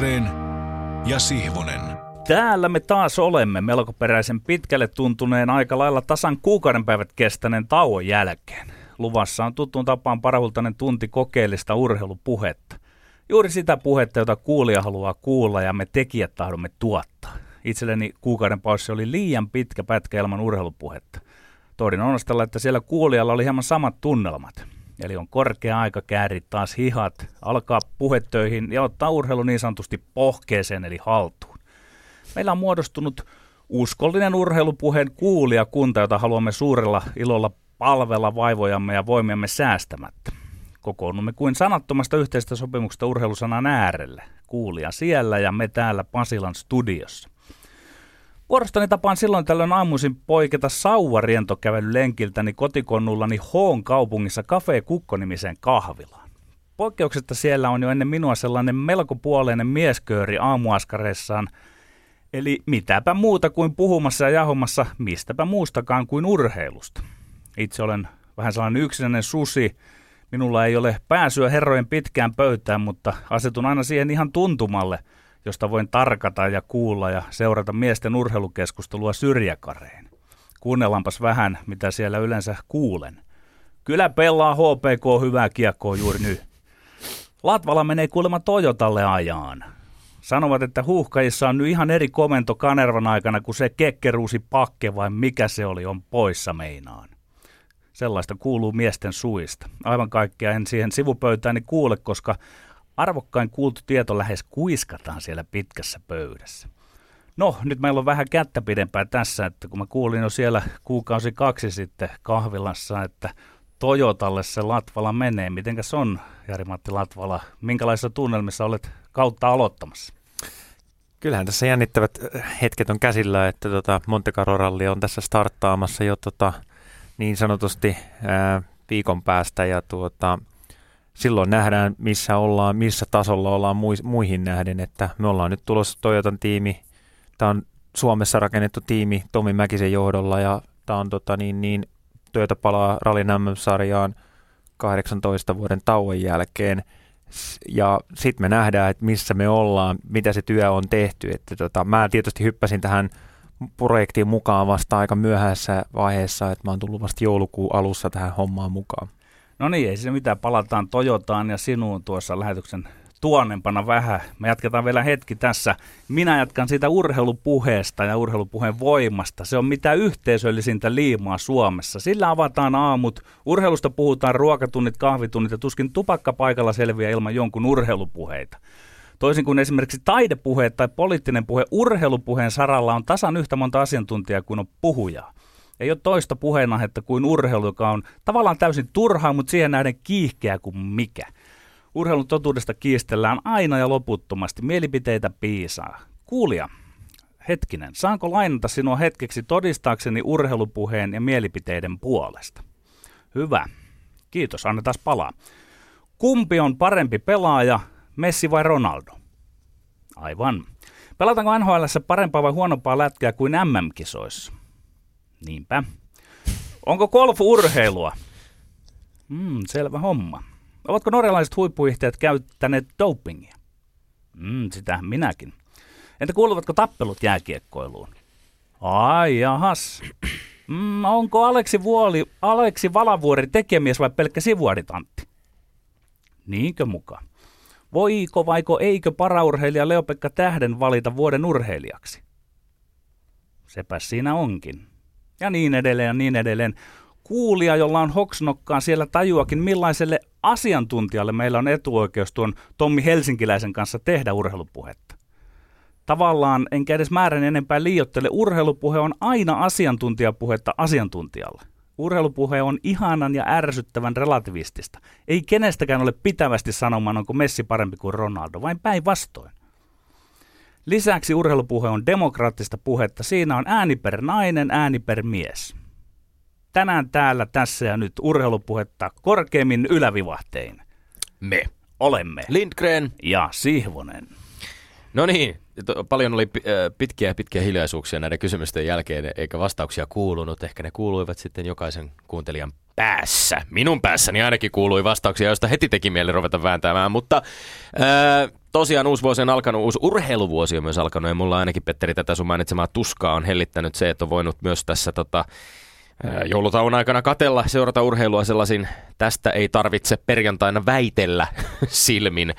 Lindgren ja Sihvonen. Täällä me taas olemme melkoperäisen pitkälle tuntuneen aika lailla tasan kuukauden päivät kestäneen tauon jälkeen. Luvassa on tuttuun tapaan parahultainen tunti kokeellista urheilupuhetta. Juuri sitä puhetta, jota kuulija haluaa kuulla ja me tekijät tahdomme tuottaa. Itselleni kuukauden paussi oli liian pitkä pätkä ilman urheilupuhetta. Tohdin onnistella, että siellä kuulijalla oli hieman samat tunnelmat. Eli on korkea aika kääriä taas hihat, alkaa puhetöihin ja ottaa urheilu niin sanotusti pohkeeseen eli haltuun. Meillä on muodostunut uskollinen urheilupuheen kuulijakunta, jota haluamme suurella ilolla palvella vaivojamme ja voimiamme säästämättä. Kokoonnumme kuin sanattomasta yhteisestä sopimuksesta urheilusanan äärelle. Kuulija siellä ja me täällä Pasilan studiossa. Vuorostani tapaan silloin tällöin aamuisin poiketa sauvarientokävelylenkiltäni kotikonnullani Hoon kaupungissa Café Kukko-nimiseen kahvilaan. Poikkeuksetta siellä on jo ennen minua sellainen melkopuoleinen mieskööri aamuaskareissaan, eli mitäpä muuta kuin puhumassa ja jahomassa mistäpä muustakaan kuin urheilusta. Itse olen vähän sellainen yksinäinen susi. Minulla ei ole pääsyä herrojen pitkään pöytään, mutta asetun aina siihen ihan tuntumalle, josta voin tarkata ja kuulla ja seurata miesten urheilukeskustelua syrjäkareen. Kuunnellaanpas vähän, mitä siellä yleensä kuulen. Kyllä pelaa HPK hyvää kiekkoa juuri nyt. Latvala menee kuulemma Toyotalle ajaan. Sanovat, että huuhkajissa on nyt ihan eri komento Kanervan aikana, kun se kekkeruusi pakke vai mikä se oli on poissa meinaan. Sellaista kuuluu miesten suista. Aivan kaikkea en siihen sivupöytääni kuule, koska arvokkain kuultu tieto lähes kuiskataan siellä pitkässä pöydässä. No, nyt meillä on vähän kättä pidempää tässä, että kun mä kuulin jo siellä kuukausi kaksi sitten kahvilassa, että Toyotalle se Latvala menee. Mitenkäs on, Jari-Matti Latvala? Minkälaisissa tunnelmissa olet kautta aloittamassa? Kyllähän tässä jännittävät hetket on käsillä, että Monte Carlo-ralli on tässä starttaamassa jo niin sanotusti viikon päästä ja silloin nähdään, missä ollaan, missä tasolla ollaan muihin nähden, että me ollaan nyt tulossa Toyotan tiimi. Tämä on Suomessa rakennettu tiimi Tommi Mäkisen johdolla ja tämä on Toyota palaa rallin MM-sarjaan 18 vuoden tauon jälkeen ja sitten me nähdään, että missä me ollaan, mitä se työ on tehty. Että mä tietysti hyppäsin tähän projektiin mukaan vasta aika myöhäisessä vaiheessa, että mä oon tullut vasta joulukuun alussa tähän hommaan mukaan. No niin, ei siinä mitään. Palataan Toyotaan ja sinuun tuossa lähetyksen tuonnempana vähän. Me jatketaan vielä hetki tässä. Minä jatkan siitä urheilupuheesta ja urheilupuheen voimasta. Se on mitä yhteisöllisintä liimaa Suomessa. Sillä avataan aamut, urheilusta puhutaan ruokatunnit, kahvitunnit ja tuskin tupakka paikalla selviää ilman jonkun urheilupuheita. Toisin kuin esimerkiksi taidepuhe tai poliittinen puhe, urheilupuheen saralla on tasan yhtä monta asiantuntijaa kuin on puhujaa. Ei ole toista puheenaihetta kuin urheilu, joka on tavallaan täysin turhaa, mutta siihen nähden kiihkeä kuin mikä. Urheilun totuudesta kiistellään aina ja loputtomasti. Mielipiteitä piisaa. Kuulija, hetkinen, saanko lainata sinua hetkeksi todistaakseni urheilupuheen ja mielipiteiden puolesta? Hyvä. Kiitos, annetaan palaa. Kumpi on parempi pelaaja, Messi vai Ronaldo? Aivan. Pelataanko NHL:ssä parempaa vai huonompaa lätkää kuin MM-kisoissa? Niinpä. Onko golf urheilua? Selvä homma. Ovatko norjalaiset huippuhiihtäjät käyttäneet dopingia? Sitähän minäkin. Entä kuuluvatko tappelut jääkiekkoiluun? Ai jahas. Onko Aleksi Valavuori tekijämies vai pelkkä sivuaditantti? Niinkö muka? Voiko vaiko eikö paraurheilija Leo-Pekka Tähden valita vuoden urheilijaksi? Sepä siinä onkin. Ja niin edelleen ja niin edelleen. Kuulija, jolla on hoksnokkaan siellä tajuakin, millaiselle asiantuntijalle meillä on etuoikeus tuon Tommi Helsinkiläisen kanssa tehdä urheilupuhetta. Tavallaan enkä edes määrän enempää liioittele. Urheilupuhe on aina asiantuntijapuhetta asiantuntijalle. Urheilupuhe on ihanan ja ärsyttävän relativistista. Ei kenestäkään ole pitävästi sanomaan, onko Messi parempi kuin Ronaldo, vain päinvastoin. Lisäksi urheilupuhe on demokraattista puhetta. Siinä on ääni per nainen, ääni per mies. Tänään täällä, tässä ja nyt urheilupuhetta korkeimmin ylävivahtein. Me olemme Lindgren ja Sihvonen. No niin, paljon oli pitkiä hiljaisuuksia näiden kysymysten jälkeen, eikä vastauksia kuulunut. Ehkä ne kuuluivat sitten jokaisen kuuntelijan päässä. Minun päässäni ainakin kuului vastauksia, joista heti teki mieli ruveta vääntämään, mutta tosiaan uusi vuosi on alkanut, uusi urheiluvuosi on myös alkanut, ja mulla ainakin, Petteri, tätä sun mainitsemaa tuskaa on hellittänyt se, että on voinut myös tässä joulutauon aikana katella, seurata urheilua sellaisin, tästä ei tarvitse perjantaina väitellä silmin.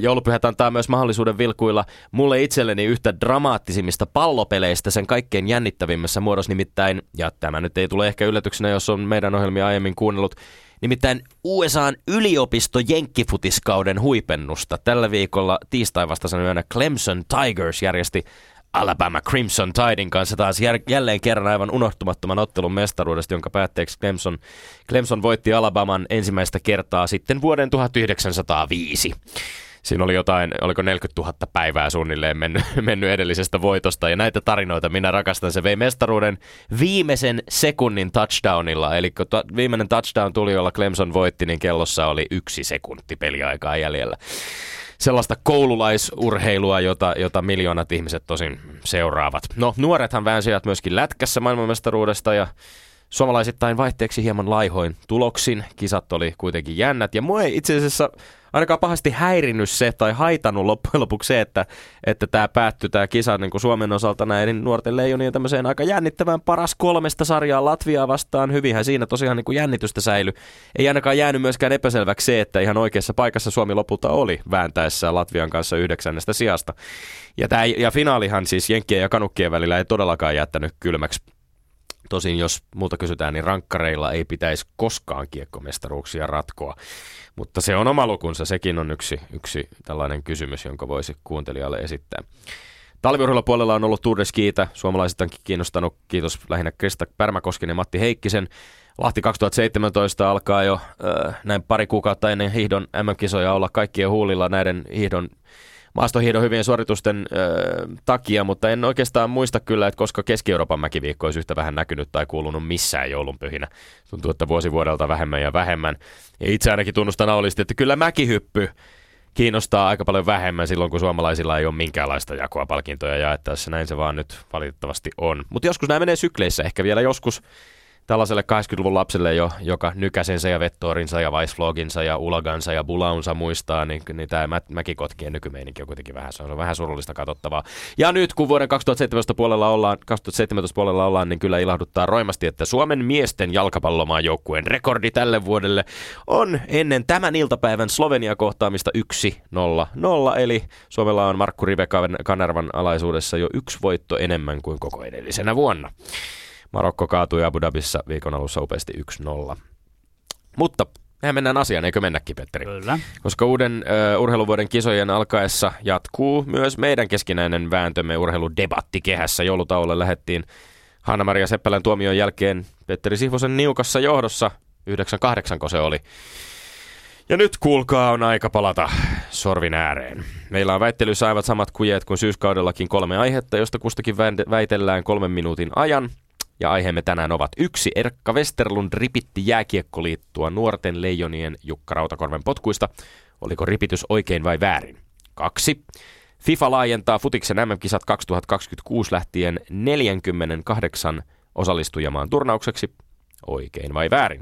Joulupyhät antaa myös mahdollisuuden vilkuilla mulle itselleni yhtä dramaattisimmista pallopeleistä sen kaikkein jännittävimmässä muodossa, nimittäin, ja tämä nyt ei tule ehkä yllätyksenä, jos on meidän ohjelmia aiemmin kuunnellut, nimittäin USA:n yliopisto-jenkkifutiskauden huipennusta. Tällä viikolla tiistai-vastaisena yönä Clemson Tigers järjesti Alabama Crimson Tiden kanssa taas jälleen kerran aivan unohtumattoman ottelun mestaruudesta, jonka päätteeksi Clemson voitti Alabaman ensimmäistä kertaa sitten vuoden 1905. Siinä oli jotain, oliko 40 000 päivää suunnilleen mennyt edellisestä voitosta, ja näitä tarinoita minä rakastan. Se vei mestaruuden viimeisen sekunnin touchdownilla, eli kun viimeinen touchdown tuli, jolla Clemson voitti, niin kellossa oli 1 sekunti peliaikaa jäljellä. Sellaista koululaisurheilua, jota miljoonat ihmiset tosin seuraavat. No, nuorethan väänsivät myöskin lätkässä maailmanmestaruudesta, ja suomalaisittain vaihteeksi hieman laihoin tuloksin. Kisat oli kuitenkin jännät, ja mua ei itse asiassa ainakaan pahasti häirinnyt se tai haitanut loppujen lopuksi se, että tämä päättyi tämä kisa niin kuin Suomen osalta näiden nuorten leijonien tämmöiseen aika jännittävään paras 3 sarjaa Latviaa vastaan. Hyvinhän siinä tosiaan niin kuin jännitystä säilyi. Ei ainakaan jäänyt myöskään epäselväksi se, että ihan oikeassa paikassa Suomi lopulta oli vääntäessä Latvian kanssa 9. sijasta. Ja finaalihan siis jenkkien ja kanukkien välillä ei todellakaan jättänyt kylmäksi. Tosin jos muuta kysytään, niin rankkareilla ei pitäisi koskaan kiekkomestaruuksia ratkoa. Mutta se on oma lukunsa, sekin on yksi tällainen kysymys, jonka voisi kuuntelijalle esittää. Talviurheilla puolella on ollut Tour de Skiitä. Suomalaiset onkin kiinnostanut, kiitos lähinnä Krista Pärmäkoskin ja Matti Heikkisen. Lahti 2017 alkaa jo näin pari kuukautta ennen hiihdon MM-kisoja olla kaikkien huulilla näiden maastohiihdon hyvien suoritusten takia, mutta en oikeastaan muista kyllä, että koska Keski-Euroopan mäkiviikko olisi yhtä vähän näkynyt tai kuulunut missään joulunpyhinä. Tuntuu, että vuosi vuodelta vähemmän ja vähemmän. Ja itse ainakin tunnustan aulisti, että kyllä mäkihyppy kiinnostaa aika paljon vähemmän silloin, kun suomalaisilla ei ole minkäänlaista jakoa palkintoja jaettaessa. Näin se vaan nyt valitettavasti on. Mutta joskus nämä menee sykleissä, ehkä vielä joskus tällaiselle 80-luvun lapselle, joka nykäsensä ja vettorinsa ja Vicefloginsa ja ulagansa ja bulaunsa muistaa, niin tämä mäkikotkien nykymeininki on kuitenkin vähän, se on vähän surullista katsottavaa. Ja nyt kun vuoden 2017 puolella ollaan, niin kyllä ilahduttaa roimasti, että Suomen miesten jalkapallomaajoukkueen rekordi tälle vuodelle on ennen tämän iltapäivän Slovenia kohtaamista 1-0-0, eli Suomella on Markku Kanervan alaisuudessa jo 1 voitto enemmän kuin koko edellisenä vuonna. Marokko kaatui Abu Dhabissa viikon alussa upeasti 1-0. Mutta mehän mennään asiaan, eikö mennäkin, Petteri? Kyllä. Koska uuden urheiluvuoden kisojen alkaessa jatkuu myös meidän keskinäinen vääntömme urheiludebatti-kehässä. Joulutauolle lähettiin Hanna-Maria Seppälän tuomion jälkeen Petteri Sihvosen niukassa johdossa. 9-8 se oli. Ja nyt kuulkaa, on aika palata sorvin ääreen. Meillä on väittelyssä aivan samat kujeet kuin syyskaudellakin 3 aihetta, josta kustakin väitellään 3 minuutin ajan. Ja aiheemme tänään ovat 1. Erkka Westerlund ripitti jääkiekkoliittua nuorten leijonien Jukka Rautakorven potkuista. Oliko ripitys oikein vai väärin? 2. FIFA laajentaa futiksen MM-kisat 2026 lähtien 48 osallistujamaan turnaukseksi. Oikein vai väärin?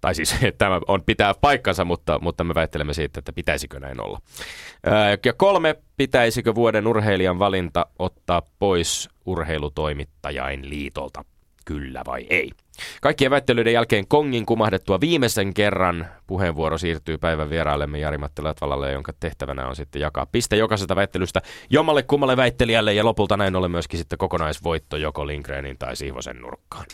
Tai siis tämä pitää paikkansa, mutta me väittelemme siitä, että pitäisikö näin olla. Ja 3. Pitäisikö vuoden urheilijan valinta ottaa pois Urheilutoimittajain liitolta? Kyllä vai ei? Kaikkien väittelyiden jälkeen kongin kumahdettua viimeisen kerran puheenvuoro siirtyy päivän vieraillemme Jari-Matti Latvalalle, jonka tehtävänä on sitten jakaa piste jokaisesta väittelystä jommalle kummalle väittelijälle, ja lopulta näin ollen myöskin sitten kokonaisvoitto joko Lindgrenin tai Sihvosen nurkkaan.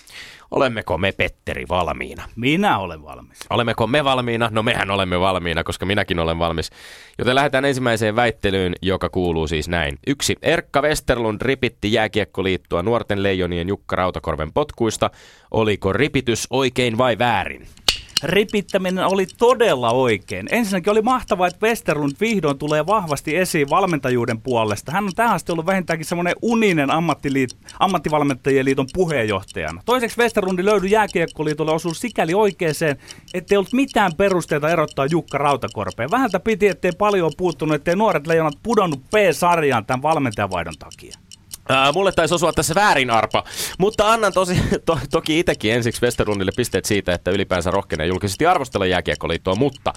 Olemmeko me, Petteri, valmiina? Minä olen valmis. Olemmeko me valmiina? No mehän olemme valmiina, koska minäkin olen valmis. Joten lähdetään ensimmäiseen väittelyyn, joka kuuluu siis näin. 1. Erkka Westerlund ripitti jääkiekkoliittoa nuorten leijonien Jukka Rautakorven potkuista. Oliko ripitys oikein vai väärin? Ripittäminen oli todella oikein. Ensinnäkin oli mahtavaa, että Westerlund vihdoin tulee vahvasti esiin valmentajuuden puolesta. Hän on tähän asti ollut vähintäänkin semmoinen uninen ammattivalmentajien liiton puheenjohtajana. Toiseksi Westerlundin löydy jääkiekkoliitolle osuu sikäli oikeeseen, ettei ollut mitään perusteita erottaa Jukka Rautakorpeen. Vähältä piti, ettei paljon puuttunut, ettei nuoret leijonat pudonnut P-sarjaan tämän valmentajavaihdon takia. Mulle taisi osua tässä väärin arpa, mutta annan toki itsekin ensiksi Westerlundille pisteet siitä, että ylipäänsä rohkenee julkisesti arvostella Jääkiekkoliittoa, mutta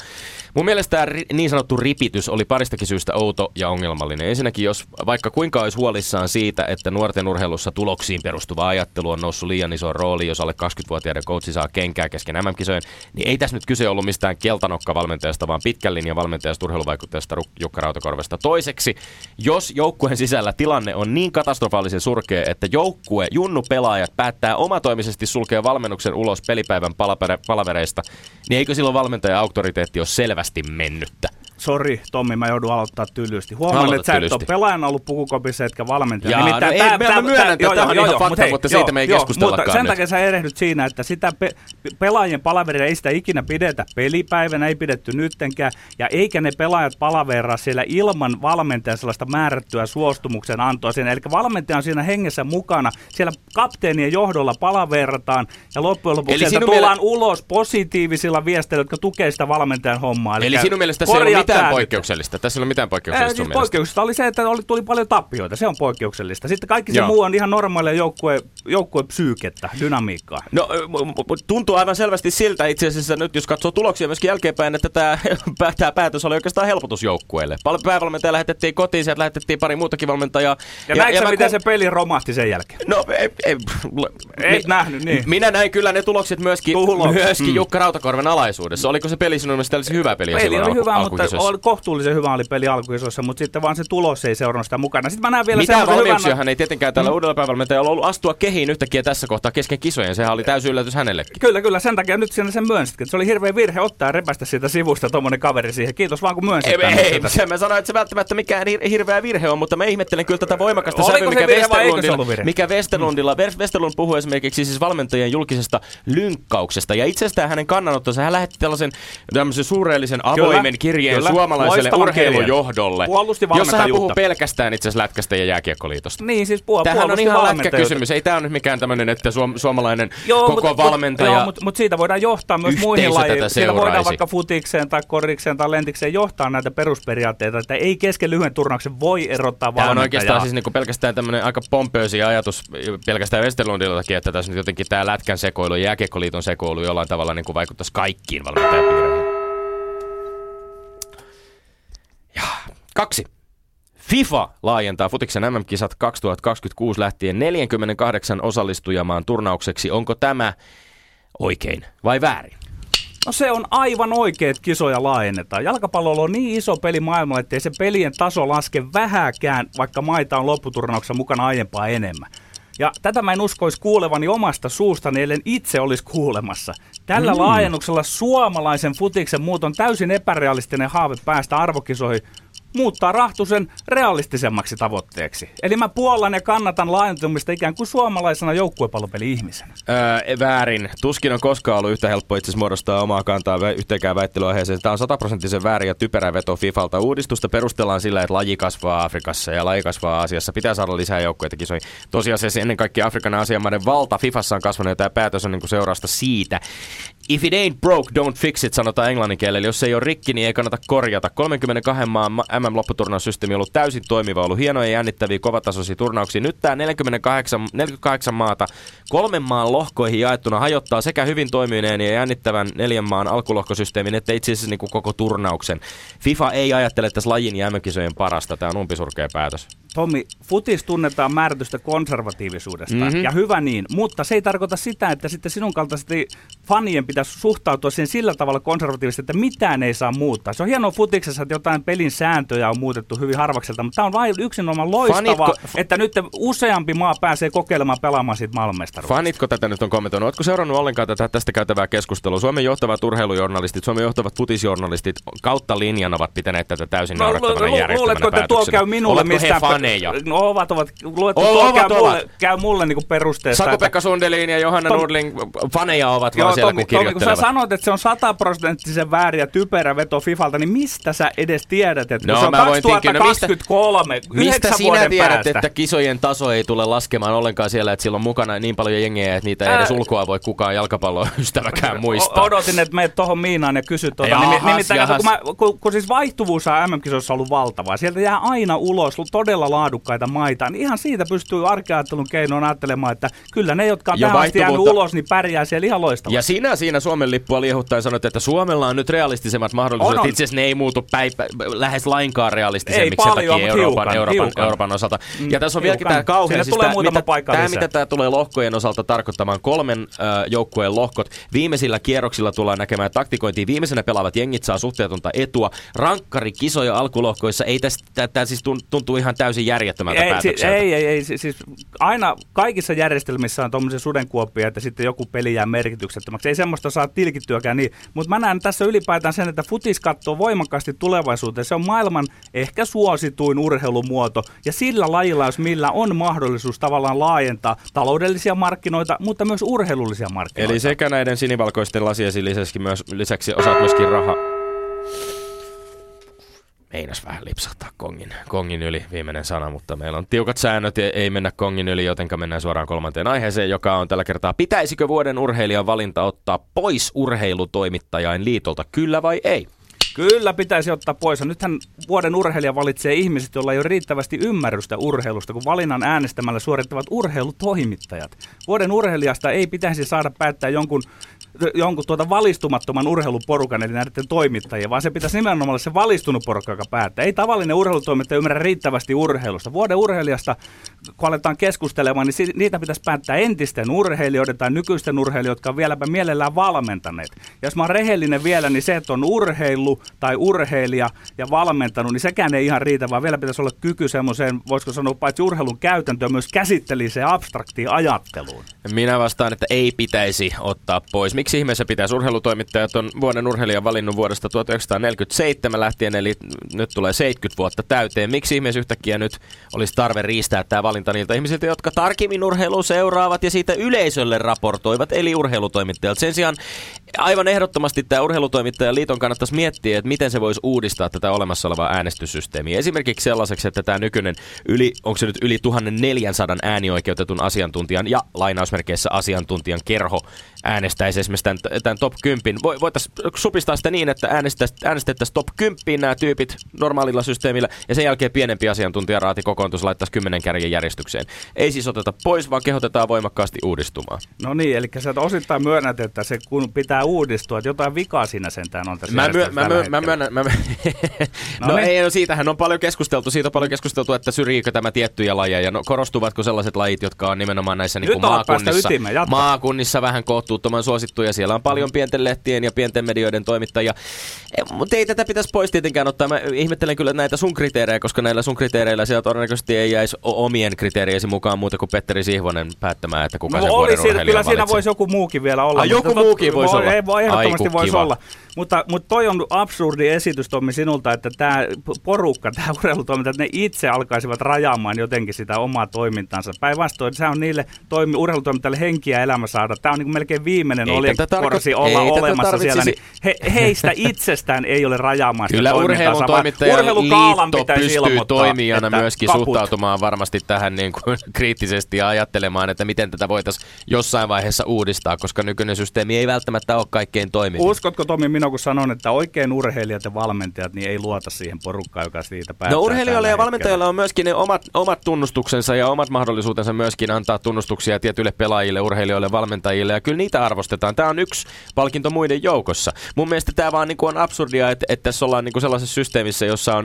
mun mielestä tämä niin sanottu ripitys oli paristakin syystä outo ja ongelmallinen. Ensinnäkin, jos vaikka kuinka olisi huolissaan siitä, että nuorten urheilussa tuloksiin perustuva ajattelu on noussut liian isoon rooliin, jos alle 20-vuotiaiden coachi saa kenkää kesken MM-kisojen, niin ei tässä nyt kyse ollut mistään keltanokkavalmentajasta, vaan pitkän linjan valmentajasta, urheiluvaikuttajasta Jukka Rautakorvesta. Toiseksi, jos joukkueen sisällä tilanne on niin katastrofaalisen surkea, että joukkue, junnupelaajat päättää omatoimisesti sulkea valmennuksen ulos pelipäivän palavereista, niin eikö silloin valmentajan auktoriteetti ole selvästi mennyttä? Sori, Tommi, mä joudun aloittaa tylysti. Huomaan, että sä et ole pelaajana ollut pukukopissa, etkä valmentaja. Jaa, nimittäin, no ei, mä myönnän, että tämä on ihan fakta, mutta siitä me ei keskustellakaan. Sen takia sä erehdyt siinä, että sitä pelaajien palaveria ei sitä ikinä pidetä pelipäivänä, ei pidetty nyttenkään, ja eikä ne pelaajat palaveraa siellä ilman valmentajan sellaista määrättyä suostumuksen antoa siinä. Eli valmentaja on siinä hengessä mukana, siellä kapteenien johdolla palaverataan, ja loppujen lopuksi tullaan ulos positiivisilla viesteillä, jotka tukee sitä valmentajan hommaa. Eli sinun mielestä se on mitään poikkeuksellista. Tässä ei ole mitään poikkeuksellista sun mielestä. Poikkeuksellista oli se, että tuli paljon tappioita. Se on poikkeuksellista. Sitten kaikki se muu on ihan normaalia joukkuepsyykettä, dynamiikkaa. No, tuntuu aivan selvästi siltä itse asiassa nyt, jos katsoo tuloksia myöskin jälkeenpäin, että tämä päätös oli oikeastaan helpotus joukkueelle. Päävalmentaja lähetettiin kotiin, sieltä lähetettiin pari muutakin valmentajaa. Ja näitkö sä, miten se peli romahti sen jälkeen? No, ei nähnyt, niin. Minä näin kyllä ne tulokset myöskin Jukka Rautakorven alaisuudessa. Oliko se peli sinun mielestä hyvä peli? Peli oli hyvä, mutta kohtuullisen hyvä oli peli alkuisossa, mutta sitten vaan se tulos ei seurannut sitä mukana. Sitten mä näen vielä mitään valmiuksiahan hyvän... ei tietenkään tällä uudella päävalmentajalla ollut astua kehiin yhtäkkiä tässä kohtaa kesken kisojen. Sehän oli täysi yllätys hänellekin. Kyllä. Sen takia nyt sinä sen myönsitkin. Se oli hirveä virhe ottaa ja repästä siitä sivusta tuommoinen kaveri siihen. Kiitos vaan kun myönsit. Ei, mä sanoin, että se välttämättä mikään hirveä virhe on, mutta mä ihmettelen kyllä tätä voimakasta sävyä, mikä Westerlundilla. Westerlund puhui esimerkiksi siis valmentajien julkisesta lynkkauksesta. Ja itsestään hänen kannanottonsa hän lähetti tällaisen suureellisen avoimen kirjeen suomalaiselle urheilujohdolle, jossa hän puhuu pelkästään itse asiassa lätkästä ja Jääkiekkoliitosta. Niin, siis tämähän on ihan lätkäkysymys. Ei tämä ole nyt mikään tämmöinen, että suomalainen valmentaja... Mutta siitä voidaan johtaa myös muihin lajeihin. Siitä voidaan vaikka futikseen tai korikseen tai lentikseen johtaa näitä perusperiaatteita, että ei kesken lyhyen turnauksen voi erottaa valmentajaa. Tämä on oikeastaan siis niinku pelkästään tämmöinen aika pompöösi ajatus pelkästään Westerlundillakin, että tässä nyt jotenkin tämä lätkän sekoilu ja Jääkiekkoliiton sekoilu jollain tavalla niinku vaikuttaisi kaikkiin valmentajapiireihin. 2. FIFA laajentaa futiksen MM-kisat 2026 lähtien 48 osallistujamaan turnaukseksi. Onko tämä oikein vai väärin? No se on aivan oikein, että kisoja laajennetaan. Jalkapallolla on niin iso peli maailmalla, ettei se pelien taso laske vähäkään, vaikka maita on lopputurnauksessa mukana aiempaa enemmän. Ja tätä mä en uskoisi kuulevani omasta suustani, ellen itse olisi kuulemassa. Tällä laajennuksella suomalaisen futiksen muut on täysin epärealistinen haave päästä arvokisoihin, muuttaa Rahtusen realistisemmaksi tavoitteeksi. Eli mä puollan ja kannatan laajentumista ikään kuin suomalaisena joukkuepallopeli-ihmisenä. Väärin. Tuskin on koskaan ollut yhtä helppo itse muodostaa omaa kantaa yhteenkään väittelyaiheeseen. Tämä on 100% väärin ja typerä veto FIFAlta. Uudistusta perustellaan sillä, että laji kasvaa Afrikassa ja laji kasvaa Aasiassa. Pitää saada lisää joukkueita kisoihin. Tosiasiassa ennen kaikkea Afrikan asianmaiden valta FIFassa on kasvanut ja tämä päätös on niin kuin seurausta siitä. If it ain't broke, don't fix it, sanotaan englannin kielellä. Eli jos se ei ole rikki, niin ei kannata korjata. 32 maan MM-lopputurnaussysteemi on ollut täysin toimiva, ollut hienoja ja jännittäviä kovatasoisia turnauksia. Nyt tämä 48 maata 3 maan lohkoihin jaettuna hajottaa sekä hyvin toimineen ja jännittävän 4 maan alkulohkosysteemin, että itse asiassa niin kuin koko turnauksen. FIFA ei ajattele tässä lajin ja MM-kisojen parasta. Tämä on umpisurkea päätös. Tommi, futis tunnetaan määrätystä konservatiivisuudesta, ja hyvä niin, mutta se ei tarkoita sitä, että sitten sinun kaltaisesti fanien pitäisi suhtautua siihen sillä tavalla konservatiivisesti, että mitään ei saa muuttaa. Se on hienoa futiksessa, että jotain pelin sääntöjä on muutettu hyvin harvakselta, mutta tämä on vain yksinomaan loistavaa, että nyt useampi maa pääsee kokeilemaan pelaamaan siitä maailmanmestaruudesta. Fanitko tätä nyt on kommentoinut? Oletko seurannut ollenkaan tästä käytävää keskustelua? Suomen johtavat urheilujournalistit, Suomen johtavat futisjournalistit kautta linjan ovat pitäneet tätä täysin naurattavana järjestelmänä päätöksenä. No ovat, käy mulle niinku perusteessa. Saku-Pekka Sundelin ja Johanna Nordling faneja ovat vaan siellä, kun kirjoittelevat. Kun sä sanot, että se on 100% väärin ja typerä veto FIFAlta, niin mistä sä edes tiedät, että no, se on 2023, 9 vuoden päästä? Mistä sinä tiedät, että kisojen taso ei tule laskemaan ollenkaan siellä, että sillä on mukana niin paljon jengiä, että niitä ei edes ulkoa voi kukaan jalkapalloystäväkään muistaa. Odotin, että menet tohon miinaan ja kysy tuota. Nimittäin, kun siis vaihtuvuus on MM-kisoissa ollut valtavaa, sieltä jää aina ulos todella laadukkaita maita, niin ihan siitä pystyy arkeajattelun keinoin ajattelemaan, että kyllä ne, jotka on tähän asti jäänyt ulos, niin pärjää siellä ihan loistavasti. Ja sinä siinä Suomen lippua liehuttaa ja sanot, että Suomella on nyt realistisemmat mahdollisuudet. On. Itse asiassa ne ei muutu lähes lainkaan realistisemmiksi Euroopan osalta. Ja tässä on vieläkin tämä kauhean, siis tämä mitä tämä tulee lohkojen osalta tarkoittamaan, 3 joukkueen lohkot. Viimeisillä kierroksilla tullaan näkemään taktikointia. Viimeisenä pelaavat jengit saa suhteetonta etua. Rankkarikisoja alkulohkoissa, ei tämä siis tuntuu ihan täysin järjettömältä päätökseltä. Siis aina kaikissa järjestelmissä on tuommoisia sudenkuoppia, että sitten joku peli jää merkityksettömäksi. Ei semmoista saa tilkittyäkään niin. Mutta mä näen tässä ylipäätään sen, että futis katsoo voimakkaasti tulevaisuuteen. Se on maailman ehkä suosituin urheilumuoto. Ja sillä lajilla, jos millä on mahdollisuus tavallaan laajentaa taloudellisia markkinoita, mutta myös urheilullisia markkinoita. Eli sekä näiden sinivalkoisten lasiesi lisäksi osaat myöskin rahaa. Meinas vähän lipsahtaa kongin yli, viimeinen sana, mutta meillä on tiukat säännöt ja ei mennä kongin yli, jotenka mennään suoraan kolmanteen aiheeseen, joka on tällä kertaa, pitäisikö vuoden urheilijan valinta ottaa pois urheilutoimittajain liitolta, kyllä vai ei? Kyllä pitäisi ottaa pois. Nythän vuoden urheilija valitsee ihmiset, joilla ei ole riittävästi ymmärrystä urheilusta, kun valinnan äänestämällä suorittavat urheilutoimittajat. Vuoden urheilijasta ei pitäisi saada päättää jonkun valistumattoman urheiluporukan, eli näiden toimittajia, vaan se pitäisi nimenomaan olla se valistunut porukka, joka päättää. Ei tavallinen urheilutoimittaja ymmärrä riittävästi urheilusta. Vuoden urheilijasta, kun aletaan keskustelemaan, niin niitä pitäisi päättää entisten urheilijoiden tai nykyisten urheilijoiden, jotka on vieläpä mielellään valmentaneet. Ja jos mä oon rehellinen vielä, niin se, että on urheilu tai urheilija ja valmentanut, niin sekään ei ihan riitä, vaan vielä pitäisi olla kyky semmoiseen, voisiko sanoa, paitsi urheilun käytäntöön, myös käsitteelliseen abstraktiin ajatteluun. Minä vastaan, että ei pitäisi ottaa pois. Miksi ihmeessä pitäisi? Urheilutoimittajat on vuoden urheilijan valinnut vuodesta 1947 lähtien, eli nyt tulee 70 vuotta täyteen. Miksi ihmeessä yhtäkkiä nyt olisi tarve riistää tämä valinta niiltä ihmisiltä, jotka tarkemmin urheilua seuraavat ja siitä yleisölle raportoivat, eli urheilutoimittajat? Sen sijaan aivan ehdottomasti tämä urheilutoimittajan liiton kannattaisi miettiä, että miten se voisi uudistaa tätä olemassa olevaa äänestyssysteemiä. Esimerkiksi sellaiseksi, että tämä nykyinen yli 1400 äänioikeutetun asiantuntijan ja lainausmerkeissä asiantuntijan kerho äänestäisi esimerkiksi tämän top 10. Voitaisiin supistaa sitä niin, että äänestettäisiin top 10 nämä tyypit normaalilla systeemillä ja sen jälkeen pienempi asiantuntijaraati kokoontuisi laittaisi 10 kärjen järjestykseen. Ei siis oteta pois, vaan kehotetaan voimakkaasti uudistumaan. No niin, eli sä osittain myönnät, että se kun pitää uudistua, että jotain vikaa siinä sentään on tässä. Mä myönnän. No niin. Siitähän on paljon keskusteltu. Siitä on paljon keskusteltu, että syrjiikö tämä tiettyjä lajeja ja korostuvatko sellaiset lajit, jotka on nimenomaan näissä niin kuin maakunnissa vähän kohtuuttoman suosittuja. Siellä on paljon pienten lehtien ja pienten medioiden toimittajia. Mutta ei tätä pitäisi pois tietenkään ottaa. Mä ihmettelen kyllä näitä sun kriteerejä, koska näillä sun kriteereillä siellä todennäköisesti ei jäisi omien kriteeriesi mukaan muuta kuin Petteri Sihvonen päättämään, että kuka sen vuoden urheilija kyllä valitsee. Siinä voisi joku muukin vielä olla. Joku muukin voisi olla. Ehdottomasti voisi olla. Mutta toi on absurdi esitys, Tommi, sinulta, että tämä porukka, tämä urheilutoiminta, että ne itse alkaisivat rajaamaan jotenkin sitä omaa toimintansa. Päinvastoin, se on niille urheilutoimintalle henkiä ja elämä saada. Tämä on niin melkein viimeinen oljenkorsi olla olemassa siellä. Niin heistä itsestään ei ole rajaamaan sitä toimintansa. Kyllä urheilukaalan pitäisi ilmoittaa. Toimijana myöskin suhtautumaan varmasti tähän niin kuin kriittisesti ja ajattelemaan, että miten tätä voitaisiin jossain vaiheessa uudistaa, koska nykyinen systeemi ei välttämättä ole kaikkein toimiva. Uskotko, Tommi, kun sanon, että oikein urheilijat ja valmentajat niin ei luota siihen porukkaan, joka siitä päättää. No urheilijoilla ja valmentajilla on myöskin ne omat tunnustuksensa ja omat mahdollisuutensa myöskin antaa tunnustuksia tietyille pelaajille, urheilijoille, valmentajille ja kyllä niitä arvostetaan. Tämä on yksi palkinto muiden joukossa. Mun mielestä tämä vaan niin kuin on absurdia, että tässä ollaan niin kuin sellaisessa systeemissä, jossa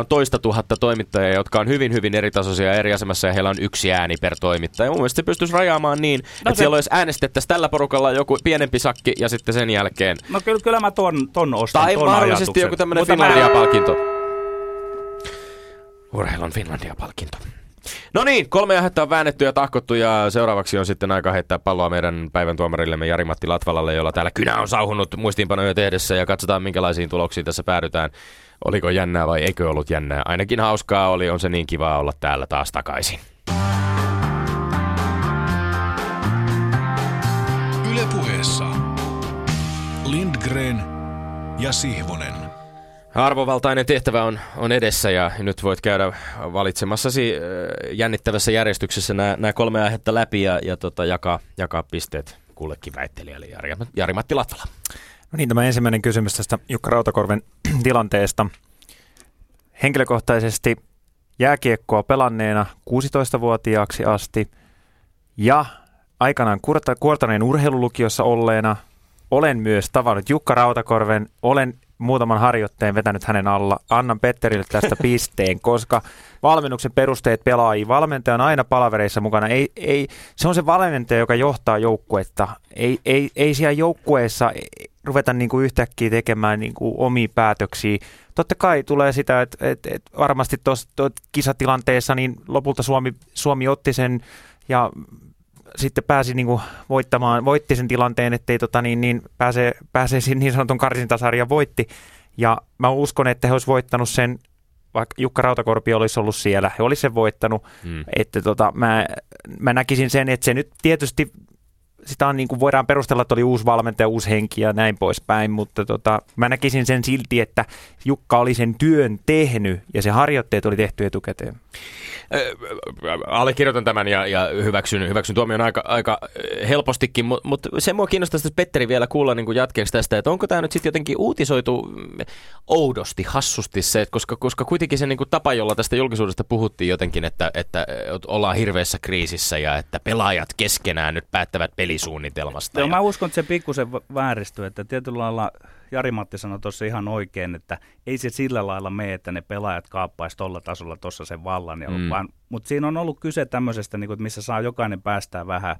on toista tuhatta toimittajia, jotka on hyvin, hyvin eritasoisia ja eri asemassa ja heillä on yksi ääni per toimittaja. Mun mielestä se pystyisi rajaamaan niin, että siellä olisi äänestettäisiin tällä porukalla joku pienempi sakki ja sitten sen jälkeen. No kyllä mä ton ostan, tai ton mahdollisesti ajatuksen. Joku tämmöinen Finlandia-palkinto. Urheilun Finlandia-palkinto. No niin, 3 aihetta on väännetty ja tahkottu ja seuraavaksi on sitten aika heittää palloa meidän päivän tuomarillemme Jari-Matti Latvalalle, jolla täällä kynä on sauhunut muistiinpanoja tehdessä ja katsotaan minkälaisiin tuloksiin tässä päädytään. Oliko jännää vai eikö ollut jännää? Ainakin hauskaa oli, on se niin kivaa olla täällä taas takaisin. Yle Puheessa. Lindgren ja Sihvonen. Arvovaltainen tehtävä on edessä ja nyt voit käydä valitsemassasi jännittävässä järjestyksessä nämä 3 aihetta läpi ja jakaa pisteet kullekin väittelijälle. Jari-Matti Latvala. No niin, tämä ensimmäinen kysymys tästä Jukka Rautakorven tilanteesta. Henkilökohtaisesti jääkiekkoa pelanneena 16-vuotiaaksi asti ja aikanaan Kuortaneen urheilulukiossa olleena olen myös tavannut Jukka Rautakorven, olen muutaman harjoitteen vetänyt hänen alla. Annan Petterille tästä pisteen, koska valmennuksen perusteet pelaajia. Valmentaja on aina palavereissa mukana. Ei, se on se valmentaja, joka johtaa joukkuetta. Ei siellä joukkueessa ruveta niinku yhtäkkiä tekemään niinku omia päätöksiä. Totta kai tulee sitä, että varmasti tuossa kisatilanteessa niin lopulta Suomi otti sen ja sitten pääsi niinku voitti sen tilanteen, ettei pääsee niin sanotun karsintasarjan voitti. Ja mä uskon, että he olisi voittanut sen, vaikka Jukka Rautakorpi olisi ollut siellä, he olisi sen voittanut. Että mä näkisin sen, että se nyt tietysti, sitä on niinku voidaan perustella, että oli uusi valmentaja, uusi henki ja näin poispäin, mutta mä näkisin sen silti, että Jukka oli sen työn tehnyt ja se harjoitteet oli tehty etukäteen. Allekirjoitan tämän ja hyväksyn tuomion aika helpostikin, mutta se mua kiinnostaisi Petteri vielä kuulla niin kuin jatkeeksi tästä, että onko tämä nyt sitten jotenkin uutisoitu oudosti, hassusti se, että koska kuitenkin se niin kuin tapa, jolla tästä julkisuudesta puhuttiin jotenkin, että ollaan hirveässä kriisissä ja että pelaajat keskenään nyt päättävät pelisuunnitelmasta. Joo, mä uskon, että se pikkusen vääristyy, että tietyllä lailla Jari-Matti sanoi tuossa ihan oikein, että ei se sillä lailla mene, että ne pelaajat kaappaisi tuolla tasolla tuossa sen vallan. Mutta siinä on ollut kyse tämmöisestä, niin kun, missä saa jokainen päästää vähän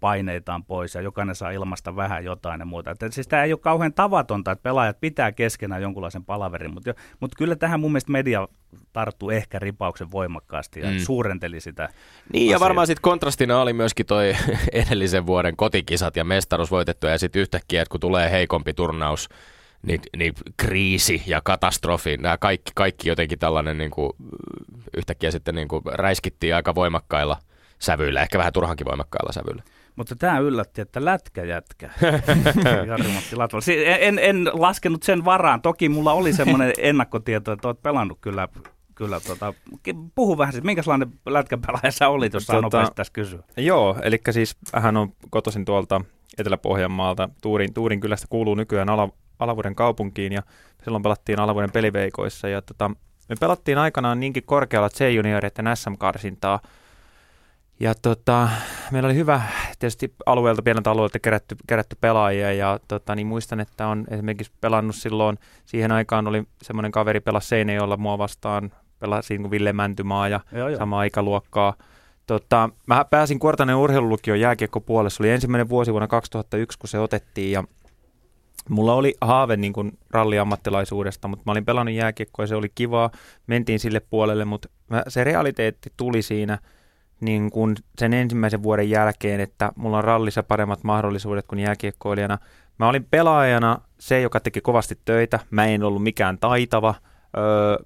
paineitaan pois ja jokainen saa ilmaista vähän jotain ja muuta. Että siis tämä ei ole kauhean tavatonta, että pelaajat pitää keskenään jonkunlaisen palaverin, mutta kyllä tähän mun mielestä media tarttuu ehkä ripauksen voimakkaasti ja suurenteli sitä. Niin asiaa. Ja varmaan sitten kontrastina oli myöskin toi edellisen vuoden kotikisat ja mestaruus voitettu ja sitten yhtäkkiä, että kun tulee heikompi turnaus, niin kriisi ja katastrofi, nämä kaikki jotenkin tällainen niin kuin, yhtäkkiä sitten niin kuin räiskittiin aika voimakkailla sävyillä, ehkä vähän turhankin voimakkailla sävyillä. Mutta tämä yllätti, että lätkäjätkä. Jari-Matti Latvala. En laskenut sen varaan. Toki mulla oli semmoinen ennakkotieto, että olet pelannut kyllä puhu vähän siitä, minkälainen lätkäpelaaja sä olit, jos saa nopeasti tässä kysyä. Joo, eli siis hän on kotoisin tuolta Etelä-Pohjanmaalta. Tuurin kylästä kuuluu nykyään Alavuoden kaupunkiin ja silloin pelattiin Alavuoden peliveikoissa. Ja me pelattiin aikanaan niinkin korkealla C-junioreiden SM-karsintaa. Ja meillä oli hyvä, tietysti pieneltä alueelta kerätty pelaajia ja niin muistan, että on esimerkiksi pelannut silloin, siihen aikaan oli semmoinen kaveri pelasi Seinäjoella mua vastaan, pelasi niin kuin Ville Mäntymää ja samaa ikäluokkaa. Mä pääsin Kuortaneen urheilulukion jääkiekkopuolelle, se oli ensimmäinen vuosi vuonna 2001, kun se otettiin ja mulla oli haave niin kuin ralliammattilaisuudesta, mutta mä olin pelannut jääkiekkoa ja se oli kivaa, mentiin sille puolelle, mutta se realiteetti tuli siinä. Niin kun sen ensimmäisen vuoden jälkeen, että mulla on rallissa paremmat mahdollisuudet kuin jääkiekkoilijana. Mä olin pelaajana se, joka teki kovasti töitä. Mä en ollut mikään taitava.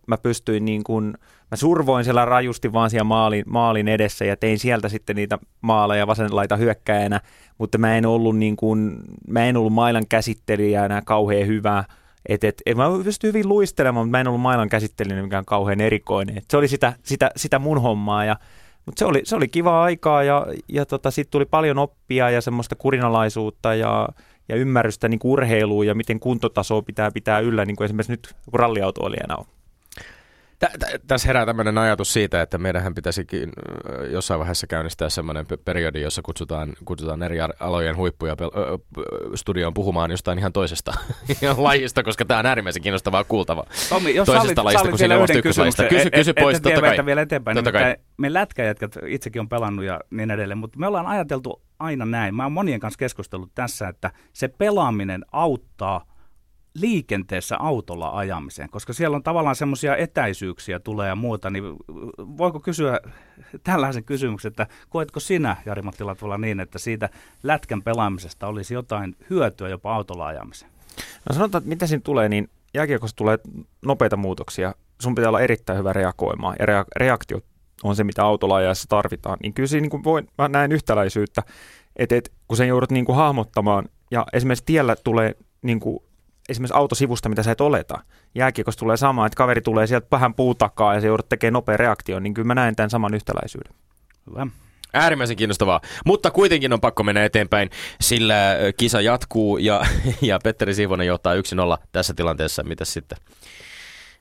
Mä pystyin mä survoin siellä rajusti vaan siellä maalin edessä ja tein sieltä sitten niitä maaleja vasenlaita hyökkäjänä. Mutta mä en ollut, mailan käsittelijänä kauhean hyvää. Mä pystyin hyvin luistelemaan, mutta mä en ollut mailan käsittelijänä mikään kauhean erikoinen. Se oli sitä mun hommaa ja mutta se oli kivaa aikaa ja siitä tuli paljon oppia ja semmoista kurinalaisuutta ja ymmärrystä niin kuin urheiluun ja miten kuntotasoa pitää yllä, niin kuin esimerkiksi nyt kun ralliautoilijana on. Tässä herää tämmöinen ajatus siitä, että meidänhän pitäisikin jossain vaiheessa käynnistää semmoinen periodi, jossa kutsutaan eri alojen huippuja studioon puhumaan jostain ihan toisesta lajista, koska tämä on äärimmäisen kiinnostavaa kuultavaa. Tommi, jos toisesta lajista kuin siinä vasta ykköslajista. Kysy pois, totta kai. Vielä eteenpäin, totta kai. Me lätkäjätkät itsekin on pelannut ja niin edelleen, mutta me ollaan ajateltu aina näin. Mä oon monien kanssa keskustellut tässä, että se pelaaminen auttaa liikenteessä autolla ajamiseen, koska siellä on tavallaan semmoisia etäisyyksiä tulee ja muuta, niin voiko kysyä tällaisen kysymyksen, että koetko sinä, Jari-Matti Latvala, niin, että siitä lätkän pelaamisesta olisi jotain hyötyä jopa autolla ajamiseen? No sanotaan, että mitä siinä tulee, niin jääkiekossa tulee nopeita muutoksia. Sun pitää olla erittäin hyvä reagoimaan ja reaktio on se, mitä autolla ajassa tarvitaan. Niin kyllä siinä mä näen yhtäläisyyttä, että kun sen joudut hahmottamaan ja esimerkiksi tiellä tulee esimerkiksi autosivusta, mitä sä et oleta. Jääkiekossa tulee sama, että kaveri tulee sieltä vähän puutakaa ja se joudut tekemään nopea reaktio, niin kyllä mä näen tämän saman yhtäläisyyden. Hyvä. Äärimmäisen kiinnostavaa, mutta kuitenkin on pakko mennä eteenpäin, sillä kisa jatkuu ja Petteri Sihvonen johtaa 1-0 tässä tilanteessa. Mitäs sitten?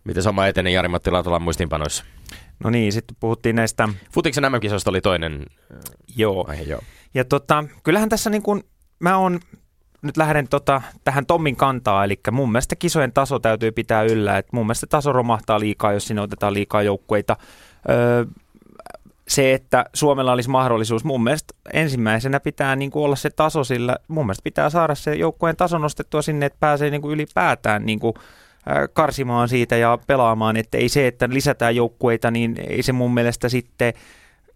Miten sama eteni Jari-Matti Latvalan muistiinpanoissa? No niin, sitten puhuttiin näistä... Futiksen MM-kisoista oli toinen aihe, joo. Ja kyllähän tässä niin kuin, mä oon nyt lähden tähän Tommin kantaa, eli mun mielestä kisojen taso täytyy pitää yllä, että mun mielestä taso romahtaa liikaa, jos sinne otetaan liikaa joukkueita. Se, että Suomella olisi mahdollisuus, mun mielestä ensimmäisenä pitää niin kuin olla se taso, sillä mun mielestä pitää saada se joukkueen taso nostettua sinne, että pääsee niin kuin ylipäätään niin kuin karsimaan siitä ja pelaamaan, että ei se, että lisätään joukkueita, niin ei se mun mielestä sitten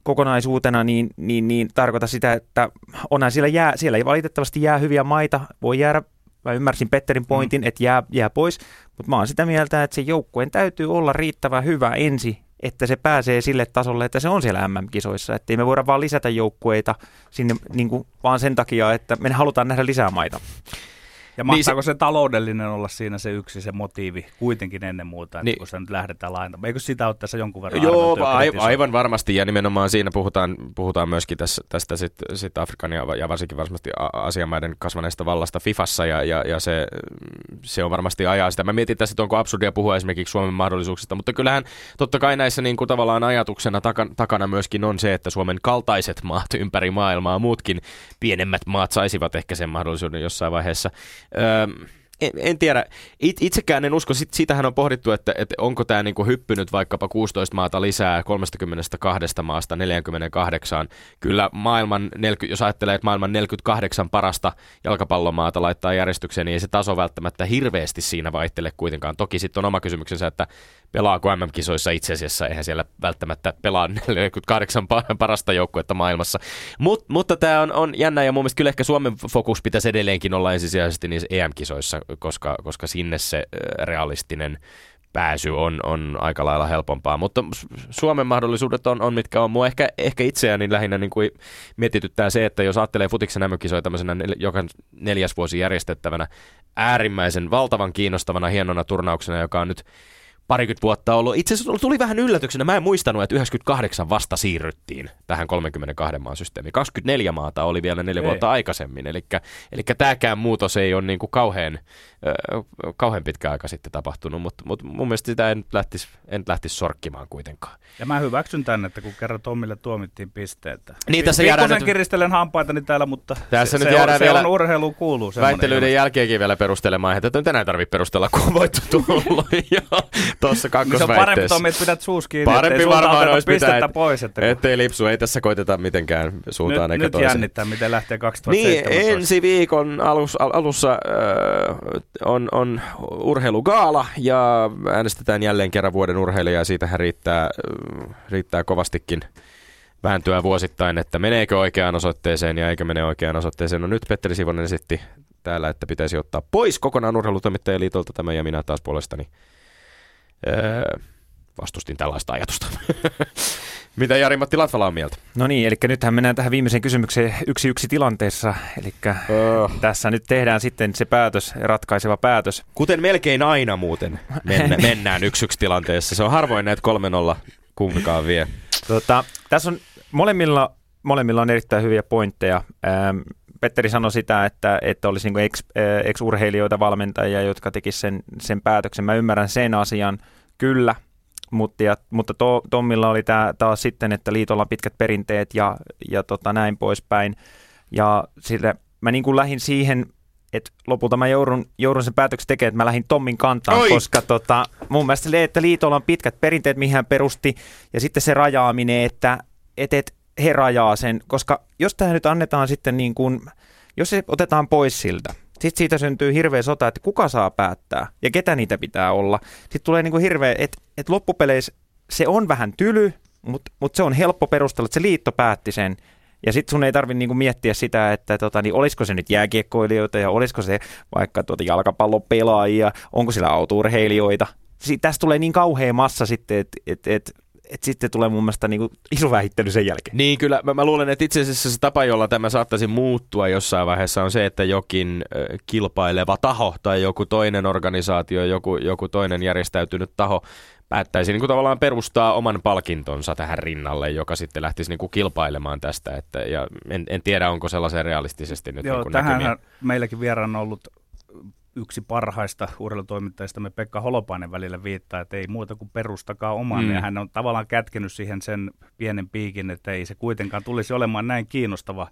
kokonaisuutena niin tarkoita sitä, että onhan siellä ei valitettavasti jää hyviä maita, voi jäädä, mä ymmärsin Petterin pointin, että jää pois, mutta mä oon sitä mieltä, että se joukkueen täytyy olla riittävän hyvä ensi, että se pääsee sille tasolle, että se on siellä MM-kisoissa, että ei me voida vaan lisätä joukkueita sinne niin kuin, vaan sen takia, että me halutaan nähdä lisää maita. Ja mahtaako se taloudellinen olla siinä se motiivi kuitenkin ennen muuta, niin, kun se nyt lähdetään laajentamaan? Eikö sitä ole tässä jonkun verran arvottu? Joo, aivan varmasti, ja nimenomaan siinä puhutaan myöskin tästä sit Afrikan ja varsinkin varmasti asiamaiden kasvaneesta vallasta FIFassa, ja se on varmasti ajaa sitä. Mä mietin tässä, että onko absurdia puhua esimerkiksi Suomen mahdollisuuksista, mutta kyllähän totta kai näissä niin kuin tavallaan ajatuksena takana myöskin on se, että Suomen kaltaiset maat ympäri maailmaa, muutkin pienemmät maat saisivat ehkä sen mahdollisuuden jossain vaiheessa. En tiedä. Itsekään en usko. Siitähän on pohdittu, että onko tämä niinku hyppynyt vaikkapa 16 maata lisää 32 maasta 48. Kyllä jos ajattelee, että maailman 48 parasta jalkapallomaata laittaa järjestykseen, niin ei se taso välttämättä hirveästi siinä vaihtele kuitenkaan. Toki sitten on oma kysymyksensä, että pelaako MM-kisoissa itse asiassa. Eihän siellä välttämättä pelaa 48 parasta joukkuetta maailmassa. Mutta tämä on jännä, ja mun mielestä kyllä ehkä Suomen fokus pitäisi edelleenkin olla ensisijaisesti niissä EM-kisoissa, koska sinne se realistinen pääsy on aika lailla helpompaa. Mutta Suomen mahdollisuudet on mitkä on. Mua ehkä itseäni lähinnä niin kuin mietityttää se, että jos ajattelee futiksen MM-kisoja tämmöisenä joka neljäs vuosi järjestettävänä, äärimmäisen valtavan kiinnostavana, hienona turnauksena, joka on nyt parikymmentä vuotta ollut. Itse asiassa tuli vähän yllätyksenä. Mä en muistanut, että 98 vasta siirryttiin tähän 32 maan systeemiin. 24 maata oli vielä 4 vuotta aikaisemmin. Eli tämäkään muutos ei ole niin kuin kauhean pitkä aika sitten tapahtunut, mutta mun mielestä sitä en lähtisi sorkkimaan kuitenkaan. Ja mä hyväksyn tänne, että kun kerran Tommille tuomittiin pisteitä. Niin, tässä jäädään nyt... kiristelen hampaitani täällä, mutta tässä se, nyt jäädään se vielä... on urheiluun kuuluu. Väittelyiden jälkeenkin vielä perustelemaan, että tänään ei tarvitse perustella, kun voitto tullut tuossa kakkosväitteessä. Se on parempi, Tommi, että pidät suus kiinni, parempi varmaan olisi pistettä pois. Ettei lipsu, ei tässä koiteta mitenkään suuntaan eikä toiseen. Nyt jännittää, miten lähtee 2017. Niin, ensi viikon alussa on urheilugaala, ja äänestetään jälleen kerran vuoden urheilijaa. Siitähän riittää kovastikin vääntöä vuosittain, että meneekö oikeaan osoitteeseen ja eikö mene oikeaan osoitteeseen. No nyt Petteri Sihvonen esitti täällä, että pitäisi ottaa pois kokonaan Urheilutoimittajien liitolta tämä, ja minä taas puolestani vastustin tällaista ajatusta. Mitä Jari-Matti Latvala on mieltä? No niin, eli nythän mennään tähän viimeiseen kysymykseen 1-1 tilanteessa. Eli tässä nyt tehdään sitten se päätös, ratkaiseva päätös. Kuten melkein aina muuten mennään 1-1 tilanteessa. Se on harvoin näitä 3-0 kumpikaan vie. Tässä on molemmilla on erittäin hyviä pointteja. Petteri sanoi sitä, että olisi niin ex-urheilijoita, valmentajia, jotka tekisivät sen päätöksen. Mä ymmärrän sen asian kyllä. Mutta Tommilla oli tämä taas sitten, että liitolla on pitkät perinteet ja näin poispäin. Ja sille, mä niin kuin lähdin siihen, että lopulta mä joudun sen päätöksen tekemään, että mä lähdin Tommin kantaan, koska mun mielestä se, että liitolla on pitkät perinteet, mihin hän perusti, ja sitten se rajaaminen, että he rajaa sen, koska jos tämä nyt annetaan sitten niin kuin, jos se otetaan pois siltä, sitten siitä syntyy hirveä sota, että kuka saa päättää ja ketä niitä pitää olla. Sitten tulee niin kuin hirveä, että loppupeleissä se on vähän tyly, mutta se on helppo perustella, että se liitto päätti sen. Ja sitten sun ei tarvitse niin kuin miettiä sitä, että niin olisiko se nyt jääkiekkoilijoita ja olisiko se vaikka jalkapallopelaajia, onko sillä autourheilijoita. Tässä tulee niin kauhea massa sitten, että sitten tulee mun mielestä niin kuin iso vähittely sen jälkeen. Niin kyllä, mä luulen, että itse asiassa se tapa, jolla tämä saattaisi muuttua jossain vaiheessa, on se, että jokin kilpaileva taho tai joku toinen organisaatio, joku toinen järjestäytynyt taho päättäisi niin kuin tavallaan perustaa oman palkintonsa tähän rinnalle, joka sitten lähtisi niin kuin kilpailemaan tästä. Ja en tiedä, onko sellaisen realistisesti nyt näkymiä. Joo, niin tähän meilläkin vieraan on ollut yksi parhaista urheilutoimittajistamme Pekka Holopainen välillä viittaa, että ei muuta kuin perustakaa oman. Ja hän on tavallaan kätkenyt siihen sen pienen piikin, että ei se kuitenkaan tulisi olemaan näin kiinnostava.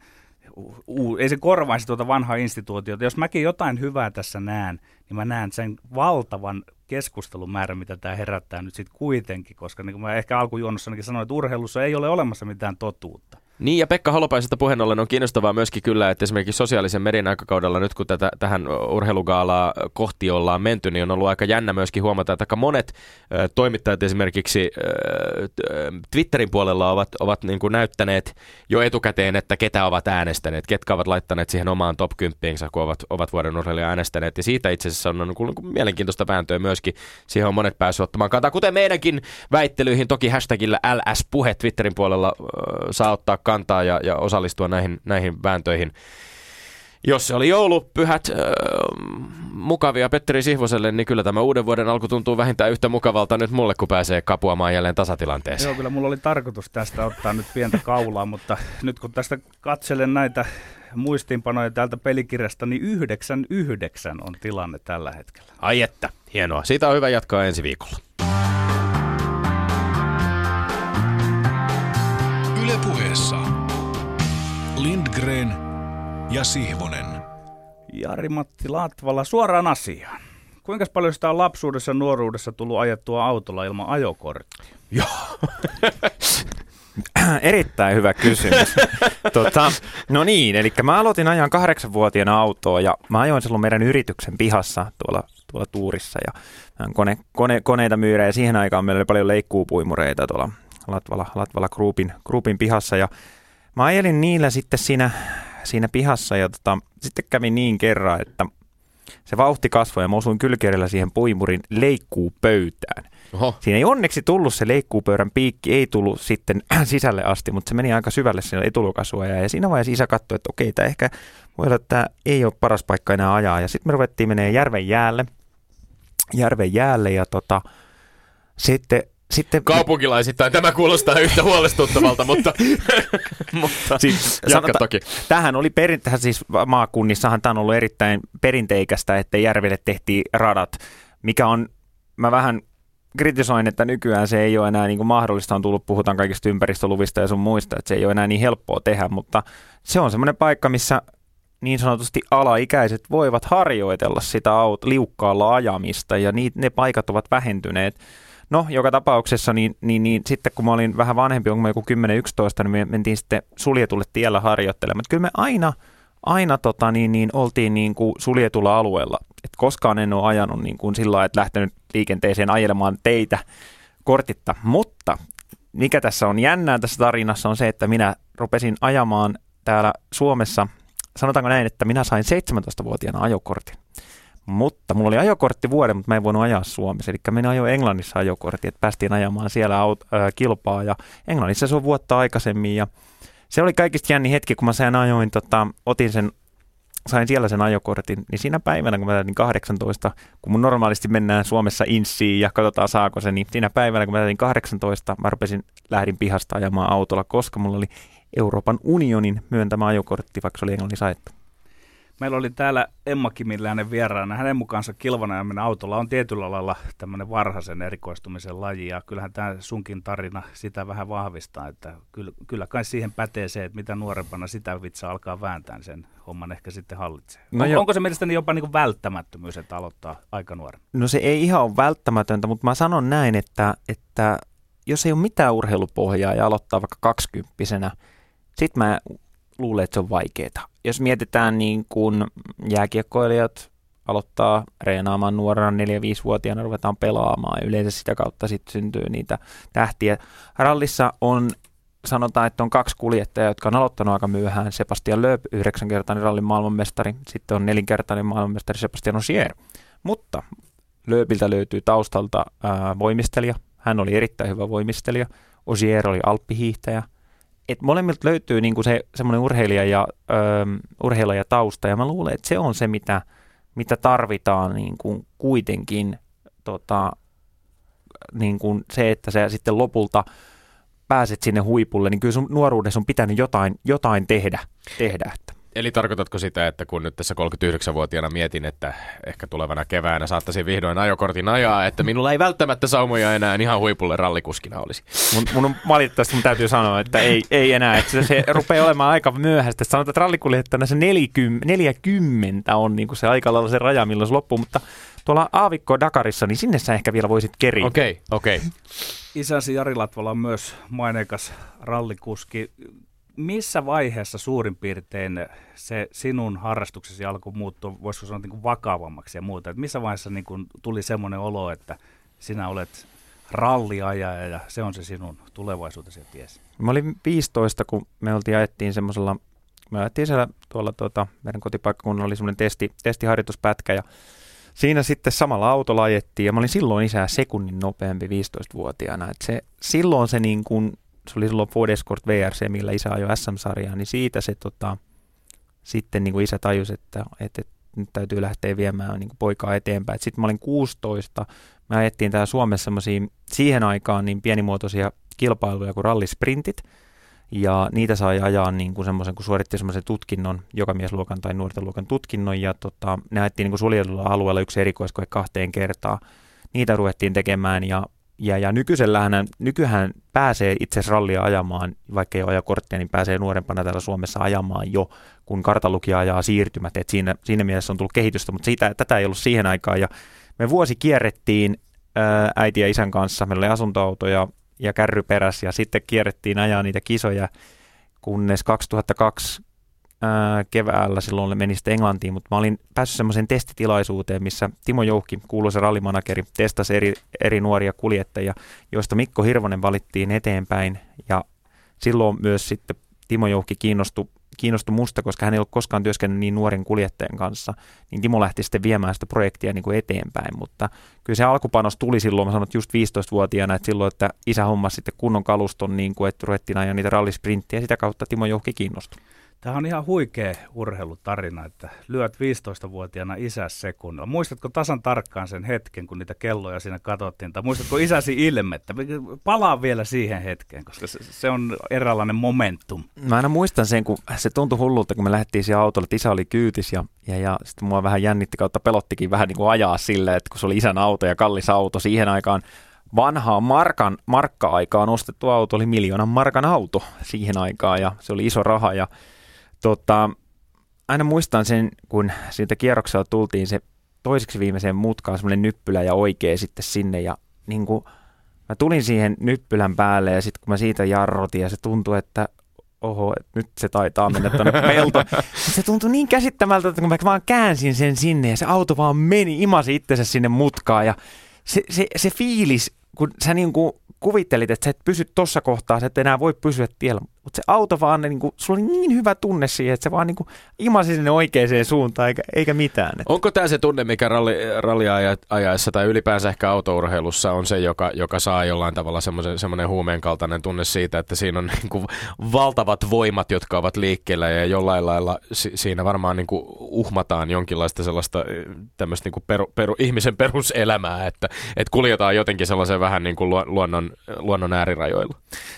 Ei se korvaisi tuota vanhaa instituutiota. Jos mäkin jotain hyvää tässä näen, niin mä näen sen valtavan keskustelumäärän, mitä tämä herättää nyt sitten kuitenkin, koska niin kuin mä ehkä alkujuonnossakin sanoin, että urheilussa ei ole olemassa mitään totuutta. Niin, ja Pekka Holopaisesta puheen ollen on kiinnostavaa myöskin kyllä, että esimerkiksi sosiaalisen median aikakaudella nyt, kun tähän urheilugaalaa kohti ollaan menty, niin on ollut aika jännä myöskin huomata, että aika monet toimittajat esimerkiksi Twitterin puolella ovat niin kuin näyttäneet jo etukäteen, että ketä ovat äänestäneet, ketkä ovat laittaneet siihen omaan top 10-nsä, kun ovat vuoden urheilija äänestäneet, ja siitä itse asiassa on mielenkiintoista vääntöä myöskin. Siihen on monet päässyt ottamaan kantaa, kuten meidänkin väittelyihin, toki hashtagillä LS-puhe Twitterin puolella saa ottaa kantaa ja osallistua näihin vääntöihin. Jos se oli joulupyhät mukavia Petteri Sihvoselle, niin kyllä tämä uuden vuoden alku tuntuu vähintään yhtä mukavalta nyt mulle, kun pääsee kapuamaan jälleen tasatilanteeseen. Joo, kyllä mulla oli tarkoitus tästä ottaa nyt pientä kaulaa, mutta nyt kun tästä katselen näitä muistiinpanoja täältä pelikirjasta, niin 9-9 on tilanne tällä hetkellä. Ai että, hienoa. Siitä on hyvä jatkaa ensi viikolla. Yle Puheessa Lindgren ja Sihvonen. Jari-Matti Latvala, suoraan asiaan. Kuinka paljon sitä on lapsuudessa ja nuoruudessa tullut ajettua autolla ilman ajokorttia? Joo. Erittäin hyvä kysymys. No niin, eli mä aloitin ajan 8-vuotiaana autoa ja mä ajoin silloin meidän yrityksen pihassa tuolla Tuurissa. Ja koneita myydä ja siihen aikaan meillä oli paljon leikkuupuimureita tuolla Latvala Groupin pihassa, ja mä ajelin niillä sitten siinä pihassa, ja sitten kävi niin kerran, että se vauhti kasvoi, ja mä osuin kylkierellä siihen puimurin leikkuupöytään. Oho. Siinä ei onneksi tullut se leikkuupöydän piikki, ei tullut sitten sisälle asti, mutta se meni aika syvälle sinne etulokasuojaan, ja siinä vaiheessa isä katsoi, että okei, tämä ehkä voi olla, että tämä ei ole paras paikka enää ajaa, ja sitten me ruvettiin menemään järven jäälle, ja sitten kaupunkilaisittain tämä kuulostaa yhtä huolestuttavalta, mutta siis, jatka toki. Tämähän oli siis maakunnissahan tämä on ollut erittäin perinteikästä, että järvelle tehtiin radat, mikä on, mä vähän kritisoin, että nykyään se ei ole enää niin kuin mahdollista on tullut, puhutaan kaikista ympäristöluvista ja sun muista, että se ei ole enää niin helppoa tehdä, mutta se on semmoinen paikka, missä niin sanotusti alaikäiset voivat harjoitella sitä liukkaalla ajamista, ja ne paikat ovat vähentyneet. No, joka tapauksessa, niin sitten kun mä olin vähän vanhempi, onko mä joku 10-11, niin me mentiin sitten suljetulle tiellä harjoittelemaan. Mutta kyllä me aina oltiin niin kuin suljetulla alueella. Et koskaan en ole ajanut niin kuin sillä lailla, että lähtenyt liikenteeseen ajelemaan teitä kortitta. Mutta mikä tässä on jännää tässä tarinassa on se, että minä rupesin ajamaan täällä Suomessa, sanotaanko näin, että minä sain 17-vuotiaana ajokortin. Mutta mulla oli ajokortti vuoden, mutta mä en voinut ajaa Suomessa. Eli minä ajoin Englannissa ajokortti, että päästiin ajamaan siellä kilpaa. Ja Englannissa se on vuotta aikaisemmin. Ja se oli kaikista jänni hetki, kun mä sen ajoin, sain siellä sen ajokortin. Niin siinä päivänä, kun mä täytin 18, kun mun normaalisti mennään Suomessa inssiin ja katsotaan saako se, niin siinä päivänä, kun mä täytin 18, mä lähdin pihasta ajamaan autolla, koska mulla oli Euroopan unionin myöntämä ajokortti, vaikka se oli Englannissa ajettu. Meillä oli täällä Emma Kimiläinen vieraana. Hänen mukaansa kilvanajaminen autolla on tietyllä lailla tämmöinen varhaisen erikoistumisen laji, ja kyllähän tämä sunkin tarina sitä vähän vahvistaa, että kyllä kai siihen pätee se, että mitä nuorempana sitä vitsaa alkaa vääntää, sen homman ehkä sitten hallitsee. No onko se mielestäni jopa niin kuin välttämättömyys, että aloittaa aika nuorena? No se ei ihan ole välttämätöntä, mutta mä sanon näin, että jos ei ole mitään urheilupohjaa ja aloittaa vaikka 20-vuotiaana, sit mä luulen, että se on vaikeaa. Jos mietitään niin kuin jääkiekkoilijat aloittaa reenaamaan nuorena 4-5-vuotiaana, ruvetaan pelaamaan. Yleensä sitä kautta sitten syntyy niitä tähtiä. Rallissa on, sanotaan, että on 2 kuljettajaa, jotka on aloittanut aika myöhään. Sébastien Loeb, 9-kertainen rallin maailmanmestari. Sitten on 4-kertainen maailmanmestari Sébastien Ogier. Mutta Loebiltä löytyy taustalta voimistelija. Hän oli erittäin hyvä voimistelija. Ogier oli alppihiihtäjä. Et molemmilta löytyy niinku se semmoinen urheilija ja urheilijatausta, ja mä luulen, että se on se, mitä tarvitaan niinku kuitenkin niinku se, että sä sitten lopulta pääset sinne huipulle, niin kyllä sun nuoruudessa on pitänyt jotain tehdä. Eli tarkoitatko sitä, että kun nyt tässä 39-vuotiaana mietin, että ehkä tulevana keväänä saattaisin vihdoin ajokortin ajaa, että minulla ei välttämättä saumoja enää ihan huipulle rallikuskina olisi? Mun valitettavasti mun täytyy sanoa, että ei enää. Että se rupeaa olemaan aika myöhäistä. Sanotaan, että rallikuljettajana se 40 on niin kuin se aika lailla se raja, milloin se loppuu, mutta tuolla aavikko Dakarissa, niin sinne sä ehkä vielä voisit keritä. Okei. Isäsi Jari Latvala on myös maineikas rallikuski. Missä vaiheessa suurin piirtein se sinun harrastuksesi alkoi muuttua, voisiko sanoa niin kuin vakavammaksi ja muuta? Et missä vaiheessa niin kuin tuli semmoinen olo, että sinä olet ralliajaja ja se on se sinun tulevaisuutesi ties? Mä olin 15, kun me ajettiin semmoisella, me ajettiin siellä tuolla meidän kotipaikkakunnalla oli semmoinen testiharjoituspätkä ja siinä sitten samalla autolla ajettiin ja mä olin silloin isää sekunnin nopeampi 15-vuotiaana. Et silloin se niin kuin... Se oli silloin Ford Escort VRC, millä isä ajoi SM-sarjaa, niin siitä se sitten niin kuin isä tajusi, että nyt täytyy lähteä viemään niin kuin poikaa eteenpäin. Sitten mä olin 16, me ajettiin täällä Suomessa semmoisia siihen aikaan niin pienimuotoisia kilpailuja kuin rallisprintit, ja niitä sai ajaa niin kuin semmoisen, kun suoritti semmoisen tutkinnon, jokamiesluokan tai nuorten luokan tutkinnon, ja ne ajettiin niin kuin suljetulla alueella yksi erikoiskoe 2 kertaa. Niitä ruvettiin tekemään, ja nykyään pääsee itse asiassa rallia ajamaan, vaikka ei ole ajakorttia, niin pääsee nuorempana täällä Suomessa ajamaan jo, kun kartalukija ajaa siirtymät. Et siinä mielessä on tullut kehitystä, mutta tätä ei ollut siihen aikaan. Ja me vuosi kierrettiin äiti ja isän kanssa, meillä oli asuntoauto ja kärry perässä, ja sitten kierrettiin ajaa niitä kisoja, kunnes 2002 keväällä silloin meni sitten Englantiin, mutta mä olin päässyt semmoiseen testitilaisuuteen, missä Timo Jouhki, kuuluisa rallimanageri, testasi eri nuoria kuljettajia, joista Mikko Hirvonen valittiin eteenpäin, ja silloin myös sitten Timo Jouhki kiinnostui musta, koska hän ei ollut koskaan työskennellyt niin nuoren kuljettajan kanssa, niin Timo lähti sitten viemään sitä projektia niin kuin eteenpäin, mutta kyllä se alkupanos tuli silloin, mä sanoin, että just 15-vuotiaana, että silloin, että isä hommasi sitten kunnon kaluston, niin kuin, että ruvettiin ajaa niitä rallisprinttejä, ja sitä kautta Timo Jouhki kiinnostui. Tämä on ihan huikea urheilutarina, että lyöt 15-vuotiaana isäs sekunnilla. Muistatko tasan tarkkaan sen hetken, kun niitä kelloja siinä katsottiin? Tai muistatko isäsi ilmettä? Palaan vielä siihen hetkeen, koska se on eräänlainen momentum. Mä aina muistan sen, kun se tuntui hullulta, kun me lähdettiin siihen autolle, että isä oli kyytis ja sitten mua vähän jännitti kautta pelottikin vähän niin kuin ajaa sille, että kun se oli isän auto ja kallis auto siihen aikaan. Vanhaa markka-aikaan ostettu auto oli 1 000 000 markan auto siihen aikaan ja se oli iso raha ja aina muistan sen, kun siitä kierroksella tultiin se toiseksi viimeiseen mutkaan, semmoinen nyppylä ja oikea sitten sinne. Ja niin kuin mä tulin siihen nyppylän päälle ja sitten kun mä siitä jarrotin ja se tuntui, että oho, nyt se taitaa mennä tuonne peltoon. Se tuntui niin käsittämältä, että kun mä vaan käänsin sen sinne ja se auto vaan meni, imasi itsensä sinne mutkaan. Ja se fiilis, kun sä niin kuin kuvittelit, että sä et pysy tuossa kohtaa, sä et enää voi pysyä tiellä, mutta se auto vaan, niinku, sulla oli niin hyvä tunne siihen, että se vaan niinku imasi sinne oikeaan suuntaan, eikä mitään. Että. Onko tämä se tunne, mikä ralliajaessa tai ylipäänsä ehkä autourheilussa on se, joka saa jollain tavalla semmoinen huumeen kaltainen tunne siitä, että siinä on niinku valtavat voimat, jotka ovat liikkeellä ja jollain lailla siinä varmaan niinku uhmataan jonkinlaista sellaista tämmöistä niinku ihmisen peruselämää, että kuljetaan jotenkin sellaisen vähän niin kuin luonnon äärirajoilla.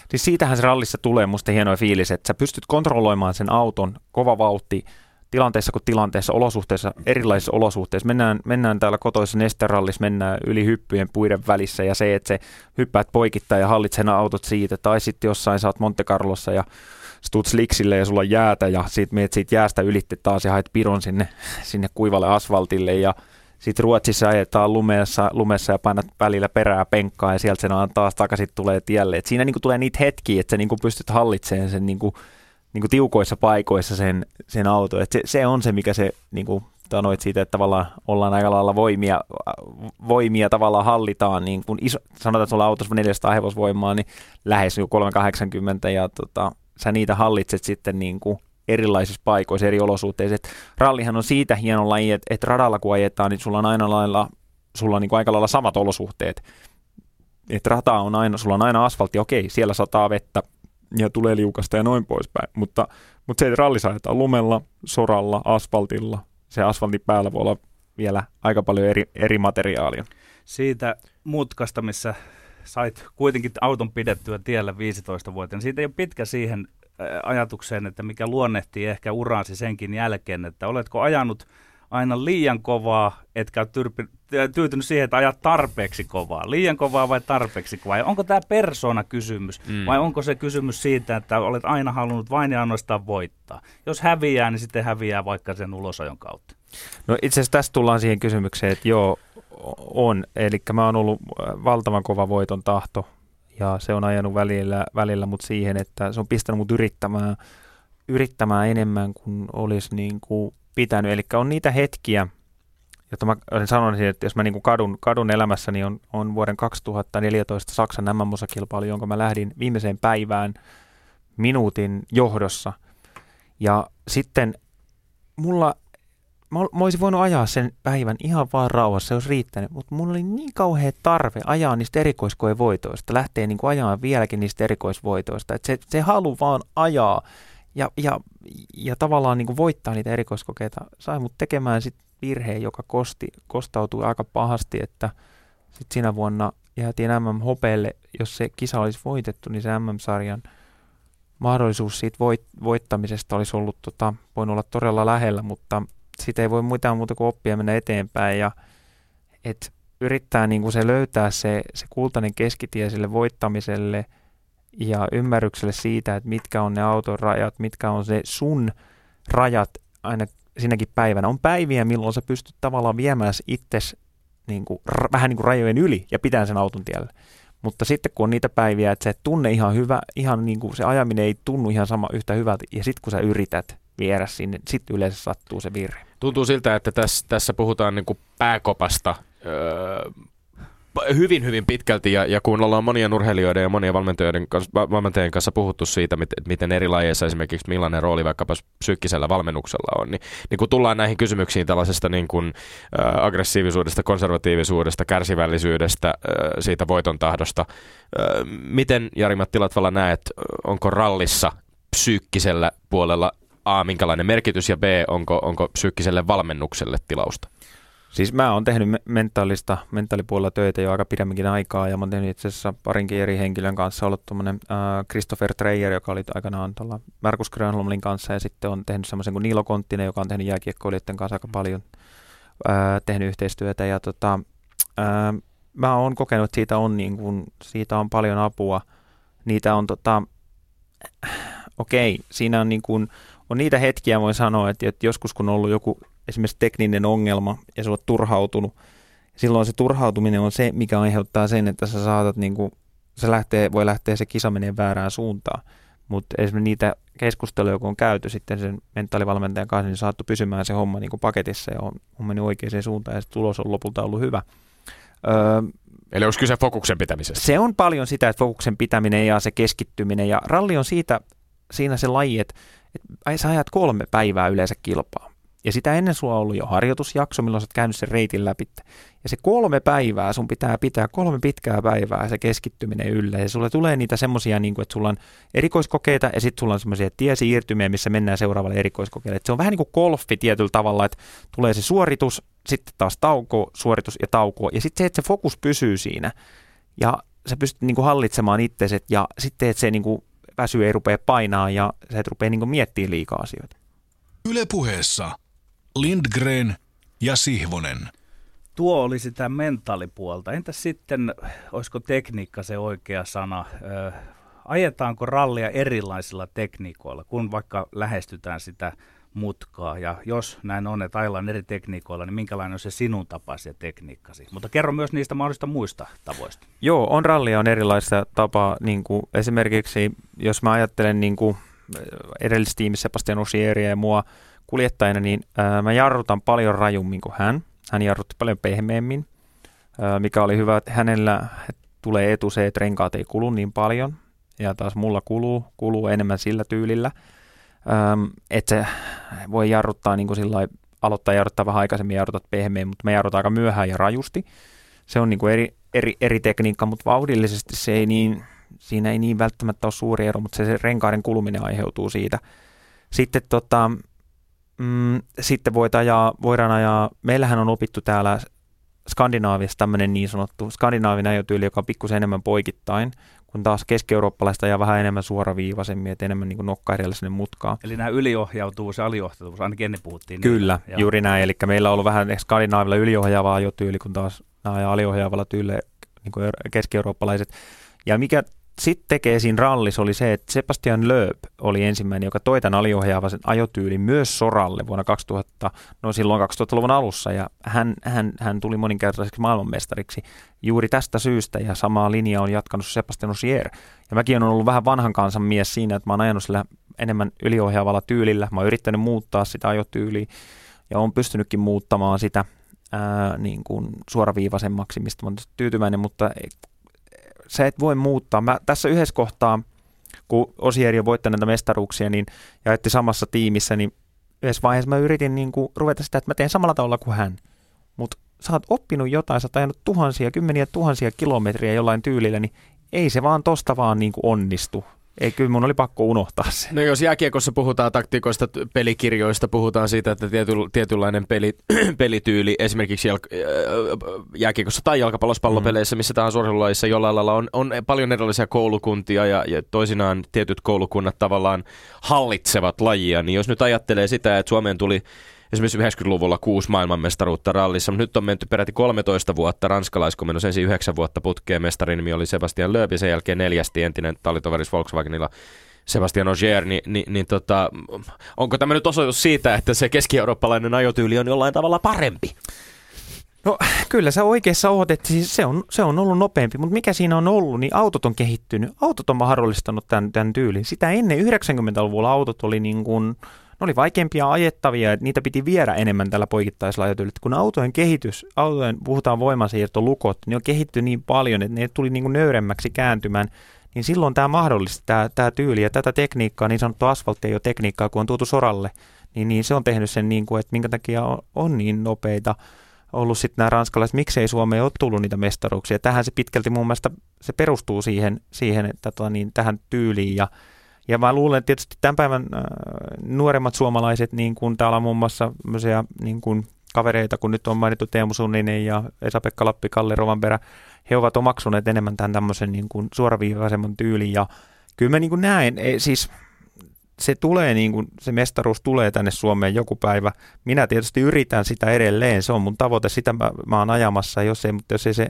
Siis siitähän se rallissa tulee musta hienoja fiilis, että sä pystyt kontrolloimaan sen auton kova vauhti tilanteessa kuin tilanteessa, olosuhteessa, erilaisissa olosuhteissa. Mennään täällä kotoisessa nesterallissa, mennään yli hyppyjen puiden välissä ja se, että se hyppäät poikittain ja hallitset nämä autot siitä, tai sitten jossain sä oot Monte Carlossa ja tuut sliksille ja sulla on jäätä ja sit menet siitä jäästä ylitte taas ja haet pidon sinne kuivalle asfaltille ja sitten Ruotsissa ajetaan lumessa ja painat välillä perää penkkaa ja sieltä sen taas takaisin tulee tielle. Et siinä niinku tulee niitä hetkiä, että sä niinku pystyt hallitsemaan sen niinku tiukoissa paikoissa sen auton. Se on se, mikä se, niin kuin sanoit siitä, että tavallaan ollaan aika lailla voimia tavallaan hallitaan. Niin kun sanotaan, että sulla on autossa 400 hevosvoimaa, niin lähes 380 ja sä niitä hallitset sitten niinku erilaisissa paikoissa, eri olosuhteissa. Et rallihan on siitä hieno laji, että radalla kun ajetaan, niin sulla on aika lailla samat olosuhteet. Että rata on aina, sulla on aina asfaltti, okei, siellä sataa vettä ja tulee liukasta ja noin poispäin. Mutta se, että rallissa ajetaan lumella, soralla, asfaltilla, se asfaltin päällä voi olla vielä aika paljon eri materiaalia. Siitä mutkasta, missä sait kuitenkin auton pidettyä tiellä 15 vuotta, niin siitä ei ole pitkä siihen ajatukseen, että mikä luonnehtii ehkä uraasi senkin jälkeen, että oletko ajanut aina liian kovaa, etkä ole tyytynyt siihen, että ajat tarpeeksi kovaa. Liian kovaa vai tarpeeksi kovaa? Ja onko tämä persoonakysymys vai onko se kysymys siitä, että olet aina halunnut vain ja ainoastaan voittaa? Jos häviää, niin sitten häviää vaikka sen ulosajon kautta. No itse asiassa tässä tullaan siihen kysymykseen, että joo, on. Eli mä oon ollut valtavan kova voiton tahto ja se on ajanut välillä mut siihen, että se on pistänyt mut yrittämään enemmän kuin olisi niin kuin pitänyt. Eli on niitä hetkiä, jotta mä sanoisin, että jos mä niin kuin kadun elämässäni, niin on vuoden 2014 Saksan MM-musakilpailu, jonka mä lähdin viimeiseen päivään minuutin johdossa. Ja sitten mä olisin voinut ajaa sen päivän ihan vaan rauhassa, se olisi riittänyt, mutta mulla oli niin kauhea tarve ajaa niistä erikoiskoe voitoista, lähtee niin kuin ajaa vieläkin niistä erikoisvoitoista, että se halu vaan ajaa ja tavallaan niin kuin voittaa niitä erikoiskokeita, sai mut tekemään sit virheen, joka kostautui aika pahasti, että sit siinä vuonna jäätiin MM-hopeelle, jos se kisa olisi voitettu, niin se MM-sarjan mahdollisuus siitä voittamisesta olisi ollut, voinut olla todella lähellä, mutta siitä ei voi mitään muuta kuin oppia mennä eteenpäin ja et yrittää niin kuin se löytää se kultainen keskitie sille voittamiselle ja ymmärrykselle siitä, että mitkä on ne auton rajat, mitkä on se sun rajat aina sinäkin päivänä. On päiviä, milloin sä pystyt tavallaan viemään itsesi niin kuin, vähän niin kuin rajojen yli ja pitää sen auton tiellä. Mutta sitten kun on niitä päiviä, että sä et tunne ihan hyvä, ihan niin kuin se ajaminen ei tunnu ihan sama yhtä hyvältä ja sitten kun sä yrität viedä sinne, sitten yleensä sattuu se virhe. Tuntuu siltä, että tässä puhutaan niin kuin pääkopasta hyvin, hyvin pitkälti, ja kun ollaan monien urheilijoiden ja monien valmentajien kanssa puhuttu siitä, miten eri lajeissa esimerkiksi millainen rooli vaikkapa psyykkisellä valmennuksella on, niin kun tullaan näihin kysymyksiin tällaisesta niin kuin, aggressiivisuudesta, konservatiivisuudesta, kärsivällisyydestä, siitä voiton tahdosta, miten Jari-Matti Latvala näet, onko rallissa psyykkisellä puolella A, minkälainen merkitys, ja B, onko psyykkiselle valmennukselle tilausta? Siis mä oon tehnyt mentaalipuolella töitä jo aika pidemminkin aikaa, ja mä oon tehnyt itse asiassa parinkin eri henkilön kanssa, ollut tuommoinen Christopher Trayer, joka oli aikanaan tuolla Marcus Grönholmin kanssa, ja sitten on tehnyt semmoisen kuin Niilo Konttinen, joka on tehnyt jääkiekkoilijoiden kanssa aika paljon, tehnyt yhteistyötä, ja mä oon kokenut, että siitä on paljon apua. Niitä on siinä on niin kuin on niitä hetkiä, voin sanoa, että joskus kun on ollut joku esimerkiksi tekninen ongelma ja sä olet turhautunut, silloin se turhautuminen on se, mikä aiheuttaa sen, että sä saatat, niin kuin, voi lähteä se kisa menee väärään suuntaan. Mutta esimerkiksi niitä keskusteluja, kun on käyty sitten sen mentaalivalmentajan kanssa, niin saattoi pysymään se homma niin kuin paketissa ja on mennyt oikeaan suuntaan ja se tulos on lopulta ollut hyvä. Eli onko kyse fokuksen pitämisestä? Se on paljon sitä, että fokuksen pitäminen ja se keskittyminen ja ralli on siinä se laji, että sä ajat 3 päivää yleensä kilpaa. Ja sitä ennen sulla on ollut jo harjoitusjakso, milloin sä oot käynyt sen reitin läpi. Ja se 3 päivää, sun pitää pitää 3 pitkää päivää se keskittyminen yllä. Ja sulla tulee niitä semmoisia, niin että sulla on erikoiskokeita ja sitten sulla on semmoisia tiesiirtymiä, missä mennään seuraavalle erikoiskokeille. Et se on vähän niin kuin golfi tietyllä tavalla, että tulee se suoritus, sitten taas tauko, suoritus ja tauko. Ja sitten se, että se fokus pysyy siinä. Ja sä pystyt niin kuin hallitsemaan itseset ja sitten, että se niin kuin väsy ei rupea painaa ja sä et rupea niin kuin miettimään liikaa asioita. Yle Puheessa Lindgren ja Sihvonen. Tuo oli sitä mentaalipuolta. Entä sitten, olisiko tekniikka se oikea sana? Ajetaanko rallia erilaisilla tekniikoilla, kun vaikka lähestytään sitä mutkaa? Ja jos näin on, että ajellaan eri tekniikoilla, niin minkälainen on se sinun tapasi ja tekniikkasi? Mutta kerro myös niistä mahdollisista muista tavoista. Joo, on rallia on erilaista tapaa. Niin kuin esimerkiksi, jos mä ajattelen niin kuin edellistiimissä Sébastien Ogieria ja mua kuljettajana, niin mä jarrutan paljon rajummin kuin hän. Hän jarrutti paljon pehmeämmin, mikä oli hyvä, että hänellä tulee etu se, että renkaat ei kulu niin paljon. Ja taas mulla kuluu enemmän sillä tyylillä. Että se voi jarruttaa niin kuin sillai, aloittaa jarruttaa vähän aikaisemmin, jarrutat pehmeä, mutta mä jarrutan aika myöhään ja rajusti. Se on niin kuin eri tekniikka, mutta vauhdillisesti siinä ei niin välttämättä ole suuri ero, mutta se renkaiden kuluminen aiheutuu siitä. Sitten sitten voidaan ajaa, meillähän on opittu täällä Skandinaaviassa tämmöinen niin sanottu skandinaavinen ajotyyli, joka on pikkusen enemmän poikittain kun taas keskieurooppalaista ajaa vähän enemmän suoraviivaisemmin, että enemmän niin nokkairjalle sinne mutkaan. Eli nämä yliohjautuvuus ja aliohjautuvuus, ainakin ennen puhuttiin. Kyllä, niin, juuri näin. Eli meillä on ollut vähän skandinaavilla yliohjaava ajotyyli, kun taas nämä ajaa aliohjaavalla tyylillä niin keskieurooppalaiset. Ja mikä sitten tekee siinä rallis oli se, että Sébastien Loeb oli ensimmäinen, joka toi tämän aliohjaavan ajotyylin myös soralle vuonna 2000, no silloin 2000-luvun alussa, ja hän tuli moninkertaiseksi maailmanmestariksi juuri tästä syystä, ja samaa linjaa on jatkanut Sébastien Ogier. Ja mäkin olen ollut vähän vanhan kansan mies siinä, että mä oon ajanut sillä enemmän yliohjaavalla tyylillä, mä oon yrittänyt muuttaa sitä ajotyyliä, ja oon pystynytkin muuttamaan sitä niin kuin suoraviivaisemmaksi, mistä mä oon tyytyväinen, mutta sä et voi muuttaa. Mä tässä yhdessä kohtaa, kun Ogier on voittanut näitä mestaruuksia niin, ja etti samassa tiimissä, niin yhdessä vaiheessa mä yritin niin kuin ruveta sitä, että mä teen samalla tavalla kuin hän. Mutta sä oot oppinut jotain, sä oot ajanut tuhansia, kymmeniä tuhansia kilometriä jollain tyylillä, niin ei se vaan tosta vaan niin kuin onnistu. Ei, kyllä mun oli pakko unohtaa se. No jos jääkiekossa puhutaan taktikoista, pelikirjoista, puhutaan siitä, että tietynlainen pelityyli esimerkiksi jääkiekossa tai jalkapallossa, pallopeleissä, missä tahansa urheilulajissa jollain lailla on paljon erilaisia koulukuntia ja toisinaan tietyt koulukunnat tavallaan hallitsevat lajia. Niin jos nyt ajattelee sitä, että Suomeen tuli esimerkiksi 90-luvulla 6 maailmanmestaruutta rallissa, mutta nyt on menty peräti 13 vuotta ranskalaiskomennus, ensin 9 vuotta putkeen. Mestarin nimi oli Sébastien Loeb, sen jälkeen 4. entinen tallitoveris Volkswagenilla Sébastien Ogier, niin, onko tämä nyt osoitus siitä, että se keski-eurooppalainen ajotyyli on jollain tavalla parempi? No kyllä sä oikeassa oot, että siis se on ollut nopeampi, mutta mikä siinä on ollut, niin autot on kehittynyt. Autot on mahdollistanut tämän tyylin. Sitä ennen 90-luvulla autot oli niin kuin, ne oli vaikeampia ajettavia, että niitä piti viedä enemmän tällä poikittaisella ajotyylillä. Kun autojen, puhutaan voimansiirtolukot, ne on kehittynyt niin paljon, että ne tuli niin kuin nöyremmäksi kääntymään, niin silloin tämä mahdollisti tämä tyyli ja tätä tekniikkaa, niin sanottua asfalttiejotekniikkaa, kun on tuotu soralle, niin se on tehnyt sen, niin kuin, että minkä takia on niin nopeita ollut sitten nämä ranskalaiset, miksei Suomeen ole tullut niitä mestaruuksia. Tähän se pitkälti mun mielestä se perustuu siihen että tähän tyyliin. Ja mä luulen, että tietysti tämän päivän nuoremmat suomalaiset, niin kuin täällä on muun muassa niin kuin kavereita, kun nyt on mainittu Teemu Sunninen ja Esa-Pekka Lappi, Kalle Rovanperä, he ovat omaksuneet enemmän tämän tämmöisen niin kuin suoraviivaisemman tyylin. Ja kyllä mä niin kuin näen, siis se tulee niin kuin, se mestaruus tulee tänne Suomeen joku päivä. Minä tietysti yritän sitä edelleen, se on mun tavoite, sitä mä oon ajamassa, jos ei se...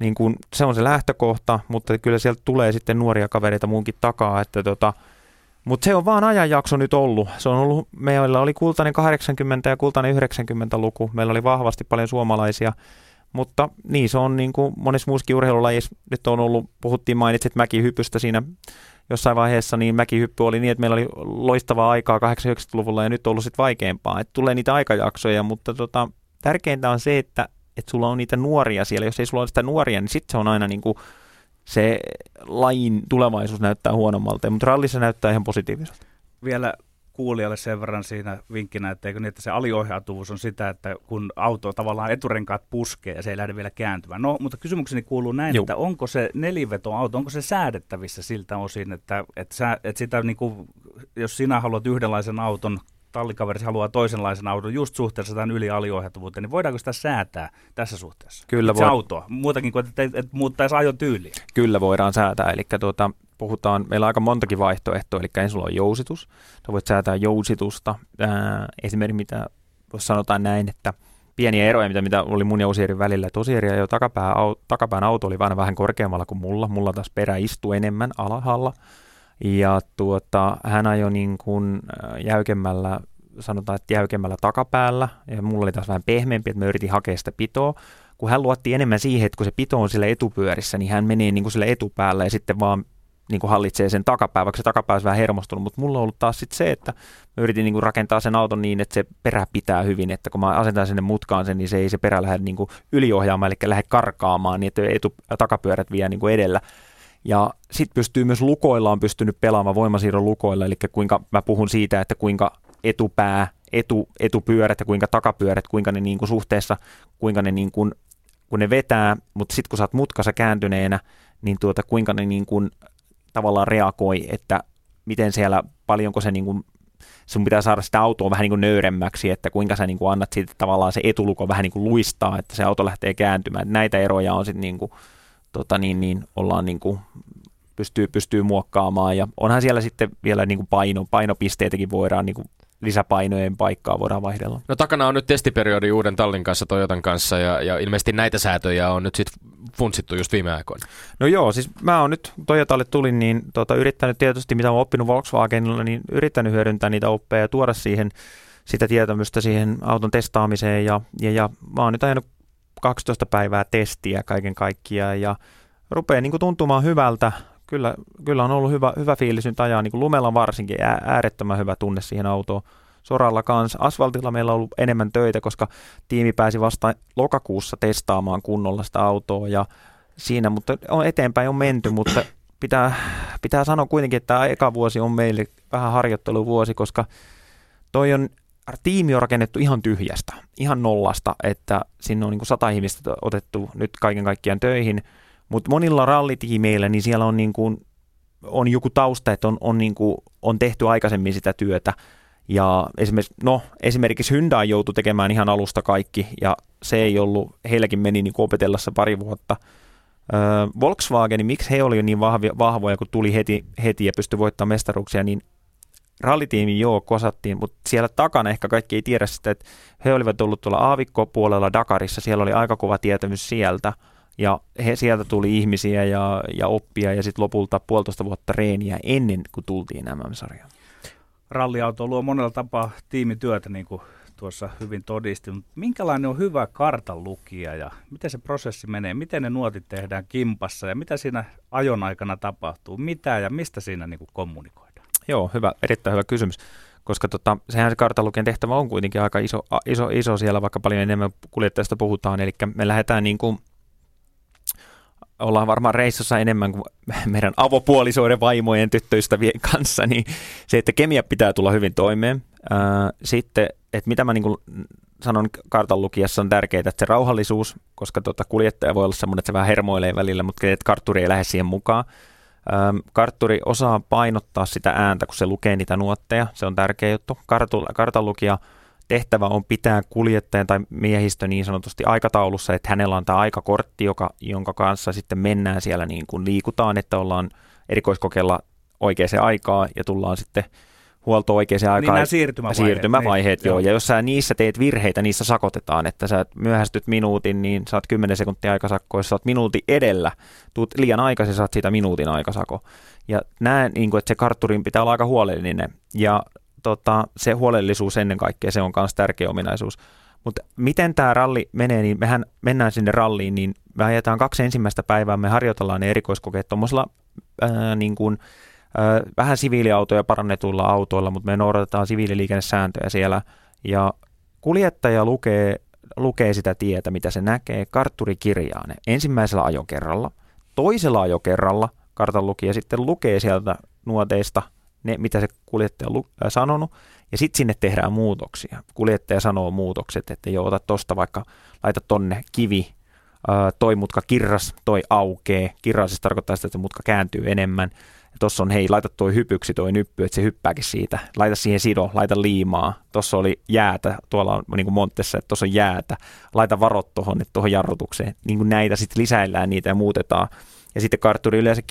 Niin kun, se on se lähtökohta, mutta kyllä sieltä tulee sitten nuoria kavereita muunkin takaa. Että mutta se on vaan ajanjakso nyt ollut. Se on ollut. Meillä oli kultainen 80- ja kultainen 90-luku. Meillä oli vahvasti paljon suomalaisia. Mutta niin, se on niin kuin monessa muussakin urheilulajissa nyt on ollut, mainitsit mäkihypystä siinä jossain vaiheessa, niin mäkihyppy oli niin, että meillä oli loistavaa aikaa 80-luvulla ja nyt on ollut sitten vaikeampaa. Et tulee niitä aikajaksoja, mutta tärkeintä on se, että sulla on niitä nuoria siellä. Jos ei sulla ole sitä nuoria, niin sitten se on aina niin kuin se lajin tulevaisuus näyttää huonommalta, mutta rallissa näyttää ihan positiiviselta. Vielä kuulijalle sen verran siinä vinkkinä, että eikö niin, että se aliohjautuvuus on sitä, että kun auto tavallaan eturenkaat puskee ja se ei lähde vielä kääntymään. No, mutta kysymykseni kuuluu näin, Että onko se nelivetoauto, onko se säädettävissä siltä osin, että sitä niin kuin, jos sinä haluat yhdenlaisen auton, tallikaverissa haluaa toisenlaisen auton just suhteessa tämän yli-aliohjautuvuuteen, niin voidaanko sitä säätää tässä suhteessa? Kyllä voidaan. Autoa, muutakin kuin, että muuttaisi ajotyyliä. Kyllä voidaan säätää, eli puhutaan, meillä on aika montakin vaihtoehtoa, eli ensin sulla on jousitus, sä voit säätää jousitusta, esimerkiksi mitä sanotaan näin, että pieniä eroja, mitä oli mun ja Ogierin välillä, että Ogieria jo takapään auto oli aina vähän korkeammalla kuin mulla taas perä istui enemmän alhaalla. Ja hän ajoi niin kuin jäykemmällä, sanotaan, että jäykemmällä takapäällä, ja mulla oli taas vähän pehmeämpi, että mä yritin hakea sitä pitoa. Kun hän luotti enemmän siihen, että kun se pito on sillä etupyörissä, niin hän menee niin kuin sillä etupäällä ja sitten vaan niin kuin hallitsee sen takapää, vaikka se takapää olisi vähän hermostunut. Mutta mulla on ollut taas sitten se, että mä yritin niin kuin rakentaa sen auton niin, että se perä pitää hyvin, että kun mä asentan sinne mutkaan sen, niin se ei se perä lähde niin kuin yliohjaamaan, eli lähde karkaamaan, niin että takapyörät vie niin kuin edellä. Ja sitten pystyy myös lukoilla, on pystynyt pelaamaan voimansiirron lukoilla, eli kuinka mä puhun siitä, että kuinka etupää, etupyörät ja kuinka takapyörät, kuinka ne niinku suhteessa, kuinka ne niinku, kun ne vetää, mutta sitten kun sä oot mutkassa kääntyneenä, niin kuinka ne niinku tavallaan reagoi, että miten siellä, paljonko se niinku, sun pitää saada sitä autoa vähän niinku nöyremmäksi, että kuinka sä niinku annat siitä tavallaan se etuluko vähän niinku luistaa, että se auto lähtee kääntymään. Et näitä eroja on sitten niinku ollaan niin kuin pystyy muokkaamaan, ja onhan siellä sitten vielä niin kuin painopisteitäkin voidaan niin kuin lisäpainojen paikkaa voidaan vaihdella. No takana on nyt testiperiodi uuden tallin kanssa, Toyotan kanssa, ja ilmeisesti näitä säätöjä on nyt sitten funtsittu just viime aikoina. No joo, siis mä oon nyt, Toyotalle tulin, niin yrittänyt tietysti, mitä mä oon oppinut Volkswagenilla, niin yrittänyt hyödyntää niitä oppeja ja tuoda siihen sitä tietämystä siihen auton testaamiseen, ja mä oon nyt ajanut 12 päivää testiä kaiken kaikkiaan, ja rupeaa niin kuin tuntumaan hyvältä. Kyllä on ollut hyvä fiilis nyt ajaa, niin kuin lumella varsinkin, äärettömän hyvä tunne siihen autoon. Soralla kanssa. Asfaltilla meillä on ollut enemmän töitä, koska tiimi pääsi vasta lokakuussa testaamaan kunnolla sitä autoa, ja siinä, mutta eteenpäin on menty, mutta pitää sanoa kuitenkin, että tämä eka vuosi on meille vähän harjoitteluvuosi, koska tiimi on rakennettu ihan tyhjästä, ihan nollasta, että sinne on niin kuin 100 ihmistä otettu nyt kaiken kaikkiaan töihin. Mutta monilla rallitiimeillä, niin siellä on, niin kuin, on joku tausta, että on tehty aikaisemmin sitä työtä. Ja esimerkiksi Hyundai joutui tekemään ihan alusta kaikki, ja se ei ollut, heilläkin meni niin kuin opetellassa pari vuotta. Volkswagen, miksi he olivat niin vahvoja, kun tuli heti ja pystyi voittamaan mestaruuksia, niin rallitiimi kosattiin, mutta siellä takana ehkä kaikki ei tiedä sitä, että he olivat olleet tuolla aavikkopuolella Dakarissa, siellä oli aika kova tietämys sieltä. Ja sieltä tuli ihmisiä ja oppia ja sitten lopulta 1,5 vuotta treeniä ennen kuin tultiin MM-sarjaan. Ralliauto luo monella tapaa tiimityötä, niin kuin tuossa hyvin todisti. Minkälainen on hyvä kartanlukija ja miten se prosessi menee? Miten ne nuotit tehdään kimpassa ja mitä siinä ajon aikana tapahtuu? Mitä ja mistä siinä niin kuin kommunikoidaan? Joo, hyvä, erittäin hyvä kysymys. Koska sehän se kartanlukijan tehtävä on kuitenkin aika iso siellä, vaikka paljon enemmän kuljettajista puhutaan. Eli me lähdetään niin kuin ollaan varmaan reissussa enemmän kuin meidän avopuolisoiden vaimojen tyttöystävien kanssa, niin se, että kemia pitää tulla hyvin toimeen. Sitten, että mitä mä niin kuin sanon kartanlukijassa on tärkeää, että se rauhallisuus, koska kuljettaja voi olla semmoinen, että se vähän hermoilee välillä, mutta että kartturi ei lähde siihen mukaan. Kartturi osaa painottaa sitä ääntä, kun se lukee niitä nuotteja, se on tärkeä juttu. Kartanlukija tehtävä on pitää kuljettajan tai miehistö niin sanotusti aikataulussa, että hänellä on tämä aikakortti, jonka kanssa sitten mennään siellä niin kuin liikutaan, että ollaan erikoiskokeilla oikeaan aikaan ja tullaan sitten huoltoon oikeaan aikaan. Niin nämä siirtymävaiheet, joo. Ja jos sä niissä teet virheitä, niissä sakotetaan, että sä myöhästyt minuutin, niin saat 10 sekuntia aikasakkoa, jos sä oot minuutin edellä, tuut liian aikaisin, saat siitä minuutin aikasako. Ja näen, niin kuin, että se kartturin pitää olla aika huolellinen ja se huolellisuus ennen kaikkea, se on myös tärkeä ominaisuus. Mutta miten tämä ralli menee, niin mehän mennään sinne ralliin, niin me ajetaan 2 ensimmäistä päivää, me harjoitellaan ne erikoiskokeet tuommoisella vähän siviiliautoja parannetuilla autoilla, mutta me noudatetaan siviililiikennesääntöjä siellä. Ja kuljettaja lukee sitä tietä, mitä se näkee, kartturi kirjaa ne ensimmäisellä ajokerralla, toisella ajokerralla kartanlukija sitten lukee sieltä nuoteista ne, mitä se kuljettaja on sanonut, ja sitten sinne tehdään muutoksia. Kuljettaja sanoo muutokset, että ota tuosta vaikka, laita tonne kivi, toi mutka kirras, toi aukee. Kirras siis tarkoittaa sitä, että mutka kääntyy enemmän. Tuossa on, laita toi hypyksi, toi nyppy, että se hyppääkin siitä. Laita siihen sido, laita liimaa. Tuossa oli jäätä, tuolla on niin kuin Montessa, että tuossa on jäätä. Laita varot tuohon jarrutukseen. Niin kuin näitä sitten lisäillään niitä ja muutetaan. Ja sitten kartturi yleensä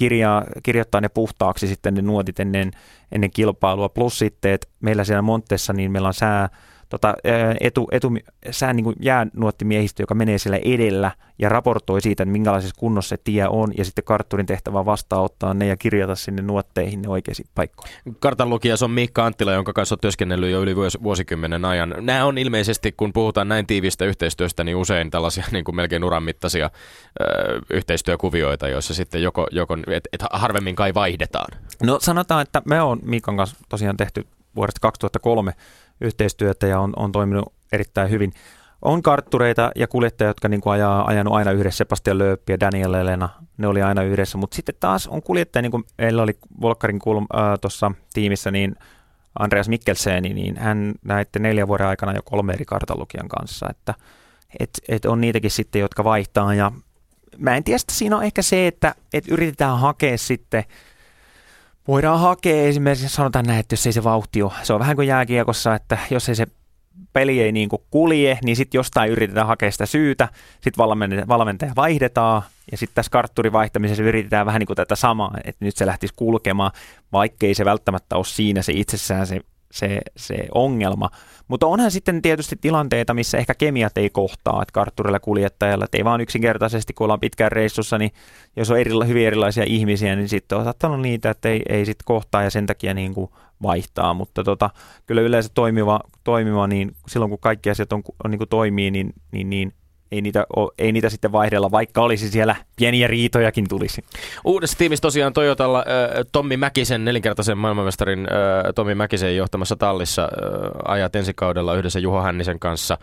kirjoittaa ne puhtaaksi sitten ne nuotit ennen kilpailua. Plus sitten, että meillä siellä Montessa, niin meillä on sää niin kuin jäänuottimiehistö, joka menee siellä edellä ja raportoi siitä, että minkälaisessa kunnossa se tie on. Ja sitten kartturin tehtävä vastaanottaa ne ja kirjata sinne nuotteihin ne oikeisiin paikkoihin. Kartanlukijas on Miikka Anttila, jonka kanssa olet työskennellyt jo yli vuosikymmenen ajan. Nämä on ilmeisesti, kun puhutaan näin tiivistä yhteistyöstä, niin usein tällaisia niin kuin melkein uranmittaisia yhteistyökuvioita, joissa sitten harvemmin kai vaihdetaan. No sanotaan, että me on Miikan kanssa tosiaan tehty vuodesta 2003 yhteistyötä ja on toiminut erittäin hyvin. On karttureita ja kuljettajia, jotka niin kuin ajanut aina yhdessä, Sébastien Loeb ja Daniel Elena, ne oli aina yhdessä, mutta sitten taas on kuljettaja, niin kuin meillä oli Volkkarin tuossa tiimissä, niin Andreas Mikkelsen, niin hän näiden 4 vuoden aikana jo 3 eri kartanlukijan kanssa, että on niitäkin sitten, jotka vaihtaa, ja mä en tiedä, että siinä on ehkä se, että yritetään hakea sitten. Voidaan hakea esimerkiksi, sanotaan näin, että jos ei se vauhti ole, se on vähän kuin jääkiekossa, että jos ei se peli ei niin kuin kulje, niin sitten jostain yritetään hakea sitä syytä, sitten valmentaja vaihdetaan, ja sitten tässä kartturivaihtamisessa yritetään vähän niin kuin tätä samaa, että nyt se lähtisi kulkemaan, vaikkei se välttämättä ole siinä se itsessään se ongelma. Mutta onhan sitten tietysti tilanteita, missä ehkä kemiat ei kohtaa, että kartturilla kuljettajalla, että ei vaan yksinkertaisesti, kun ollaan pitkään reissussa, niin jos on hyvin erilaisia ihmisiä, niin sitten on saattanut niitä, että ei sitten kohtaa ja sen takia niin kuin vaihtaa, mutta kyllä yleensä toimiva, niin silloin kun kaikki asiat on niin kuin toimii, niin ei niitä sitten vaihdella, vaikka olisi siellä pieniä riitojakin tulisi. Uudessa tiimissä tosiaan Toyotalla Tommi Mäkisen, nelinkertaisen maailmanmestarin Tommi Mäkisen johtamassa tallissa ajat ensi kaudella yhdessä Juho Hännisen kanssa.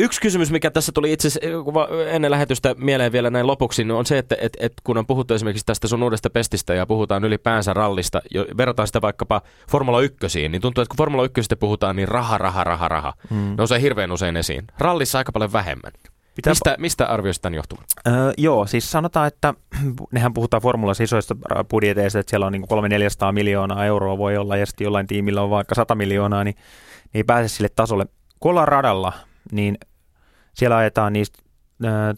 Yksi kysymys, mikä tässä tuli itse asiassa ennen lähetystä mieleen vielä näin lopuksi, niin on se, että kun on puhuttu esimerkiksi tästä sun uudesta pestistä ja puhutaan ylipäänsä rallista, verrataan sitä vaikkapa Formula 1, niin tuntuu, että kun Formula 1 puhutaan, niin raha. Ne usein hirveän usein esiin. Rallissa aika paljon vähemmän. Mistä arvioisit tämän johtuvan? Joo, siis sanotaan, että nehän puhutaan formulassa isoista budjeteista, että siellä on niin kuin 300-400 miljoonaa euroa voi olla ja sitten jollain tiimillä on vaikka 100 miljoonaa, niin ei pääse sille tasolle. Kolan radalla, niin siellä ajetaan niistä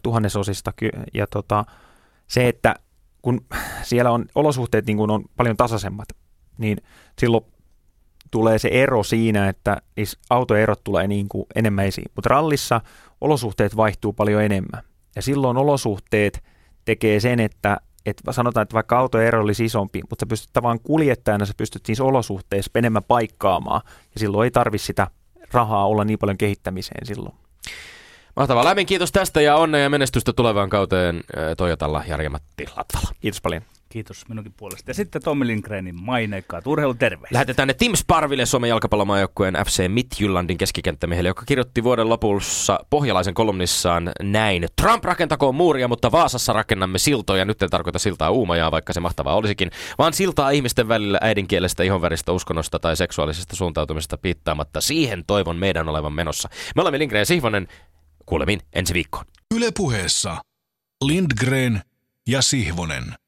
tuhannesosista ja se, että kun siellä on olosuhteet niin kun on paljon tasaisemmat, niin silloin tulee se ero siinä, että autoerot tulee niin kuin enemmän esiin, mutta rallissa olosuhteet vaihtuu paljon enemmän ja silloin olosuhteet tekee sen, että sanotaan, että vaikka autoero olisi isompi, mutta sä pystyt tavallaan kuljettajana, sä pystyt niissä olosuhteissa enemmän paikkaamaan ja silloin ei tarvitse sitä rahaa olla niin paljon kehittämiseen silloin. Mahtavaa. Lämmin kiitos tästä ja onnea ja menestystä tulevaan kauteen Toyotalla, Jari-Matti Latvala. Kiitos paljon. Kiitos minunkin puolesta. Ja sitten Tommi Lindgrenin maineikkaat urheiluterveisiä. Lähetetään ne Tim Sparville, Suomen jalkapallomaajoukkueen FC Midtjyllandin keskikenttämiehelle, joka kirjoitti vuoden lopussa Pohjalaisen kolumnissaan näin. Trump rakentakoon muuria, mutta Vaasassa rakennamme siltoja. Nyt en tarkoita siltaa Uumajaa, vaikka se mahtavaa olisikin, vaan siltaa ihmisten välillä äidinkielestä, ihonväristä, uskonnosta tai seksuaalisesta suuntautumisesta piittaamatta. Siihen toivon meidän olevan menossa. Me olemme Lindgren ja Sihvonen. Kuulemiin ensi viikkoon. Yle Puheessa Lindgren ja Sihvonen.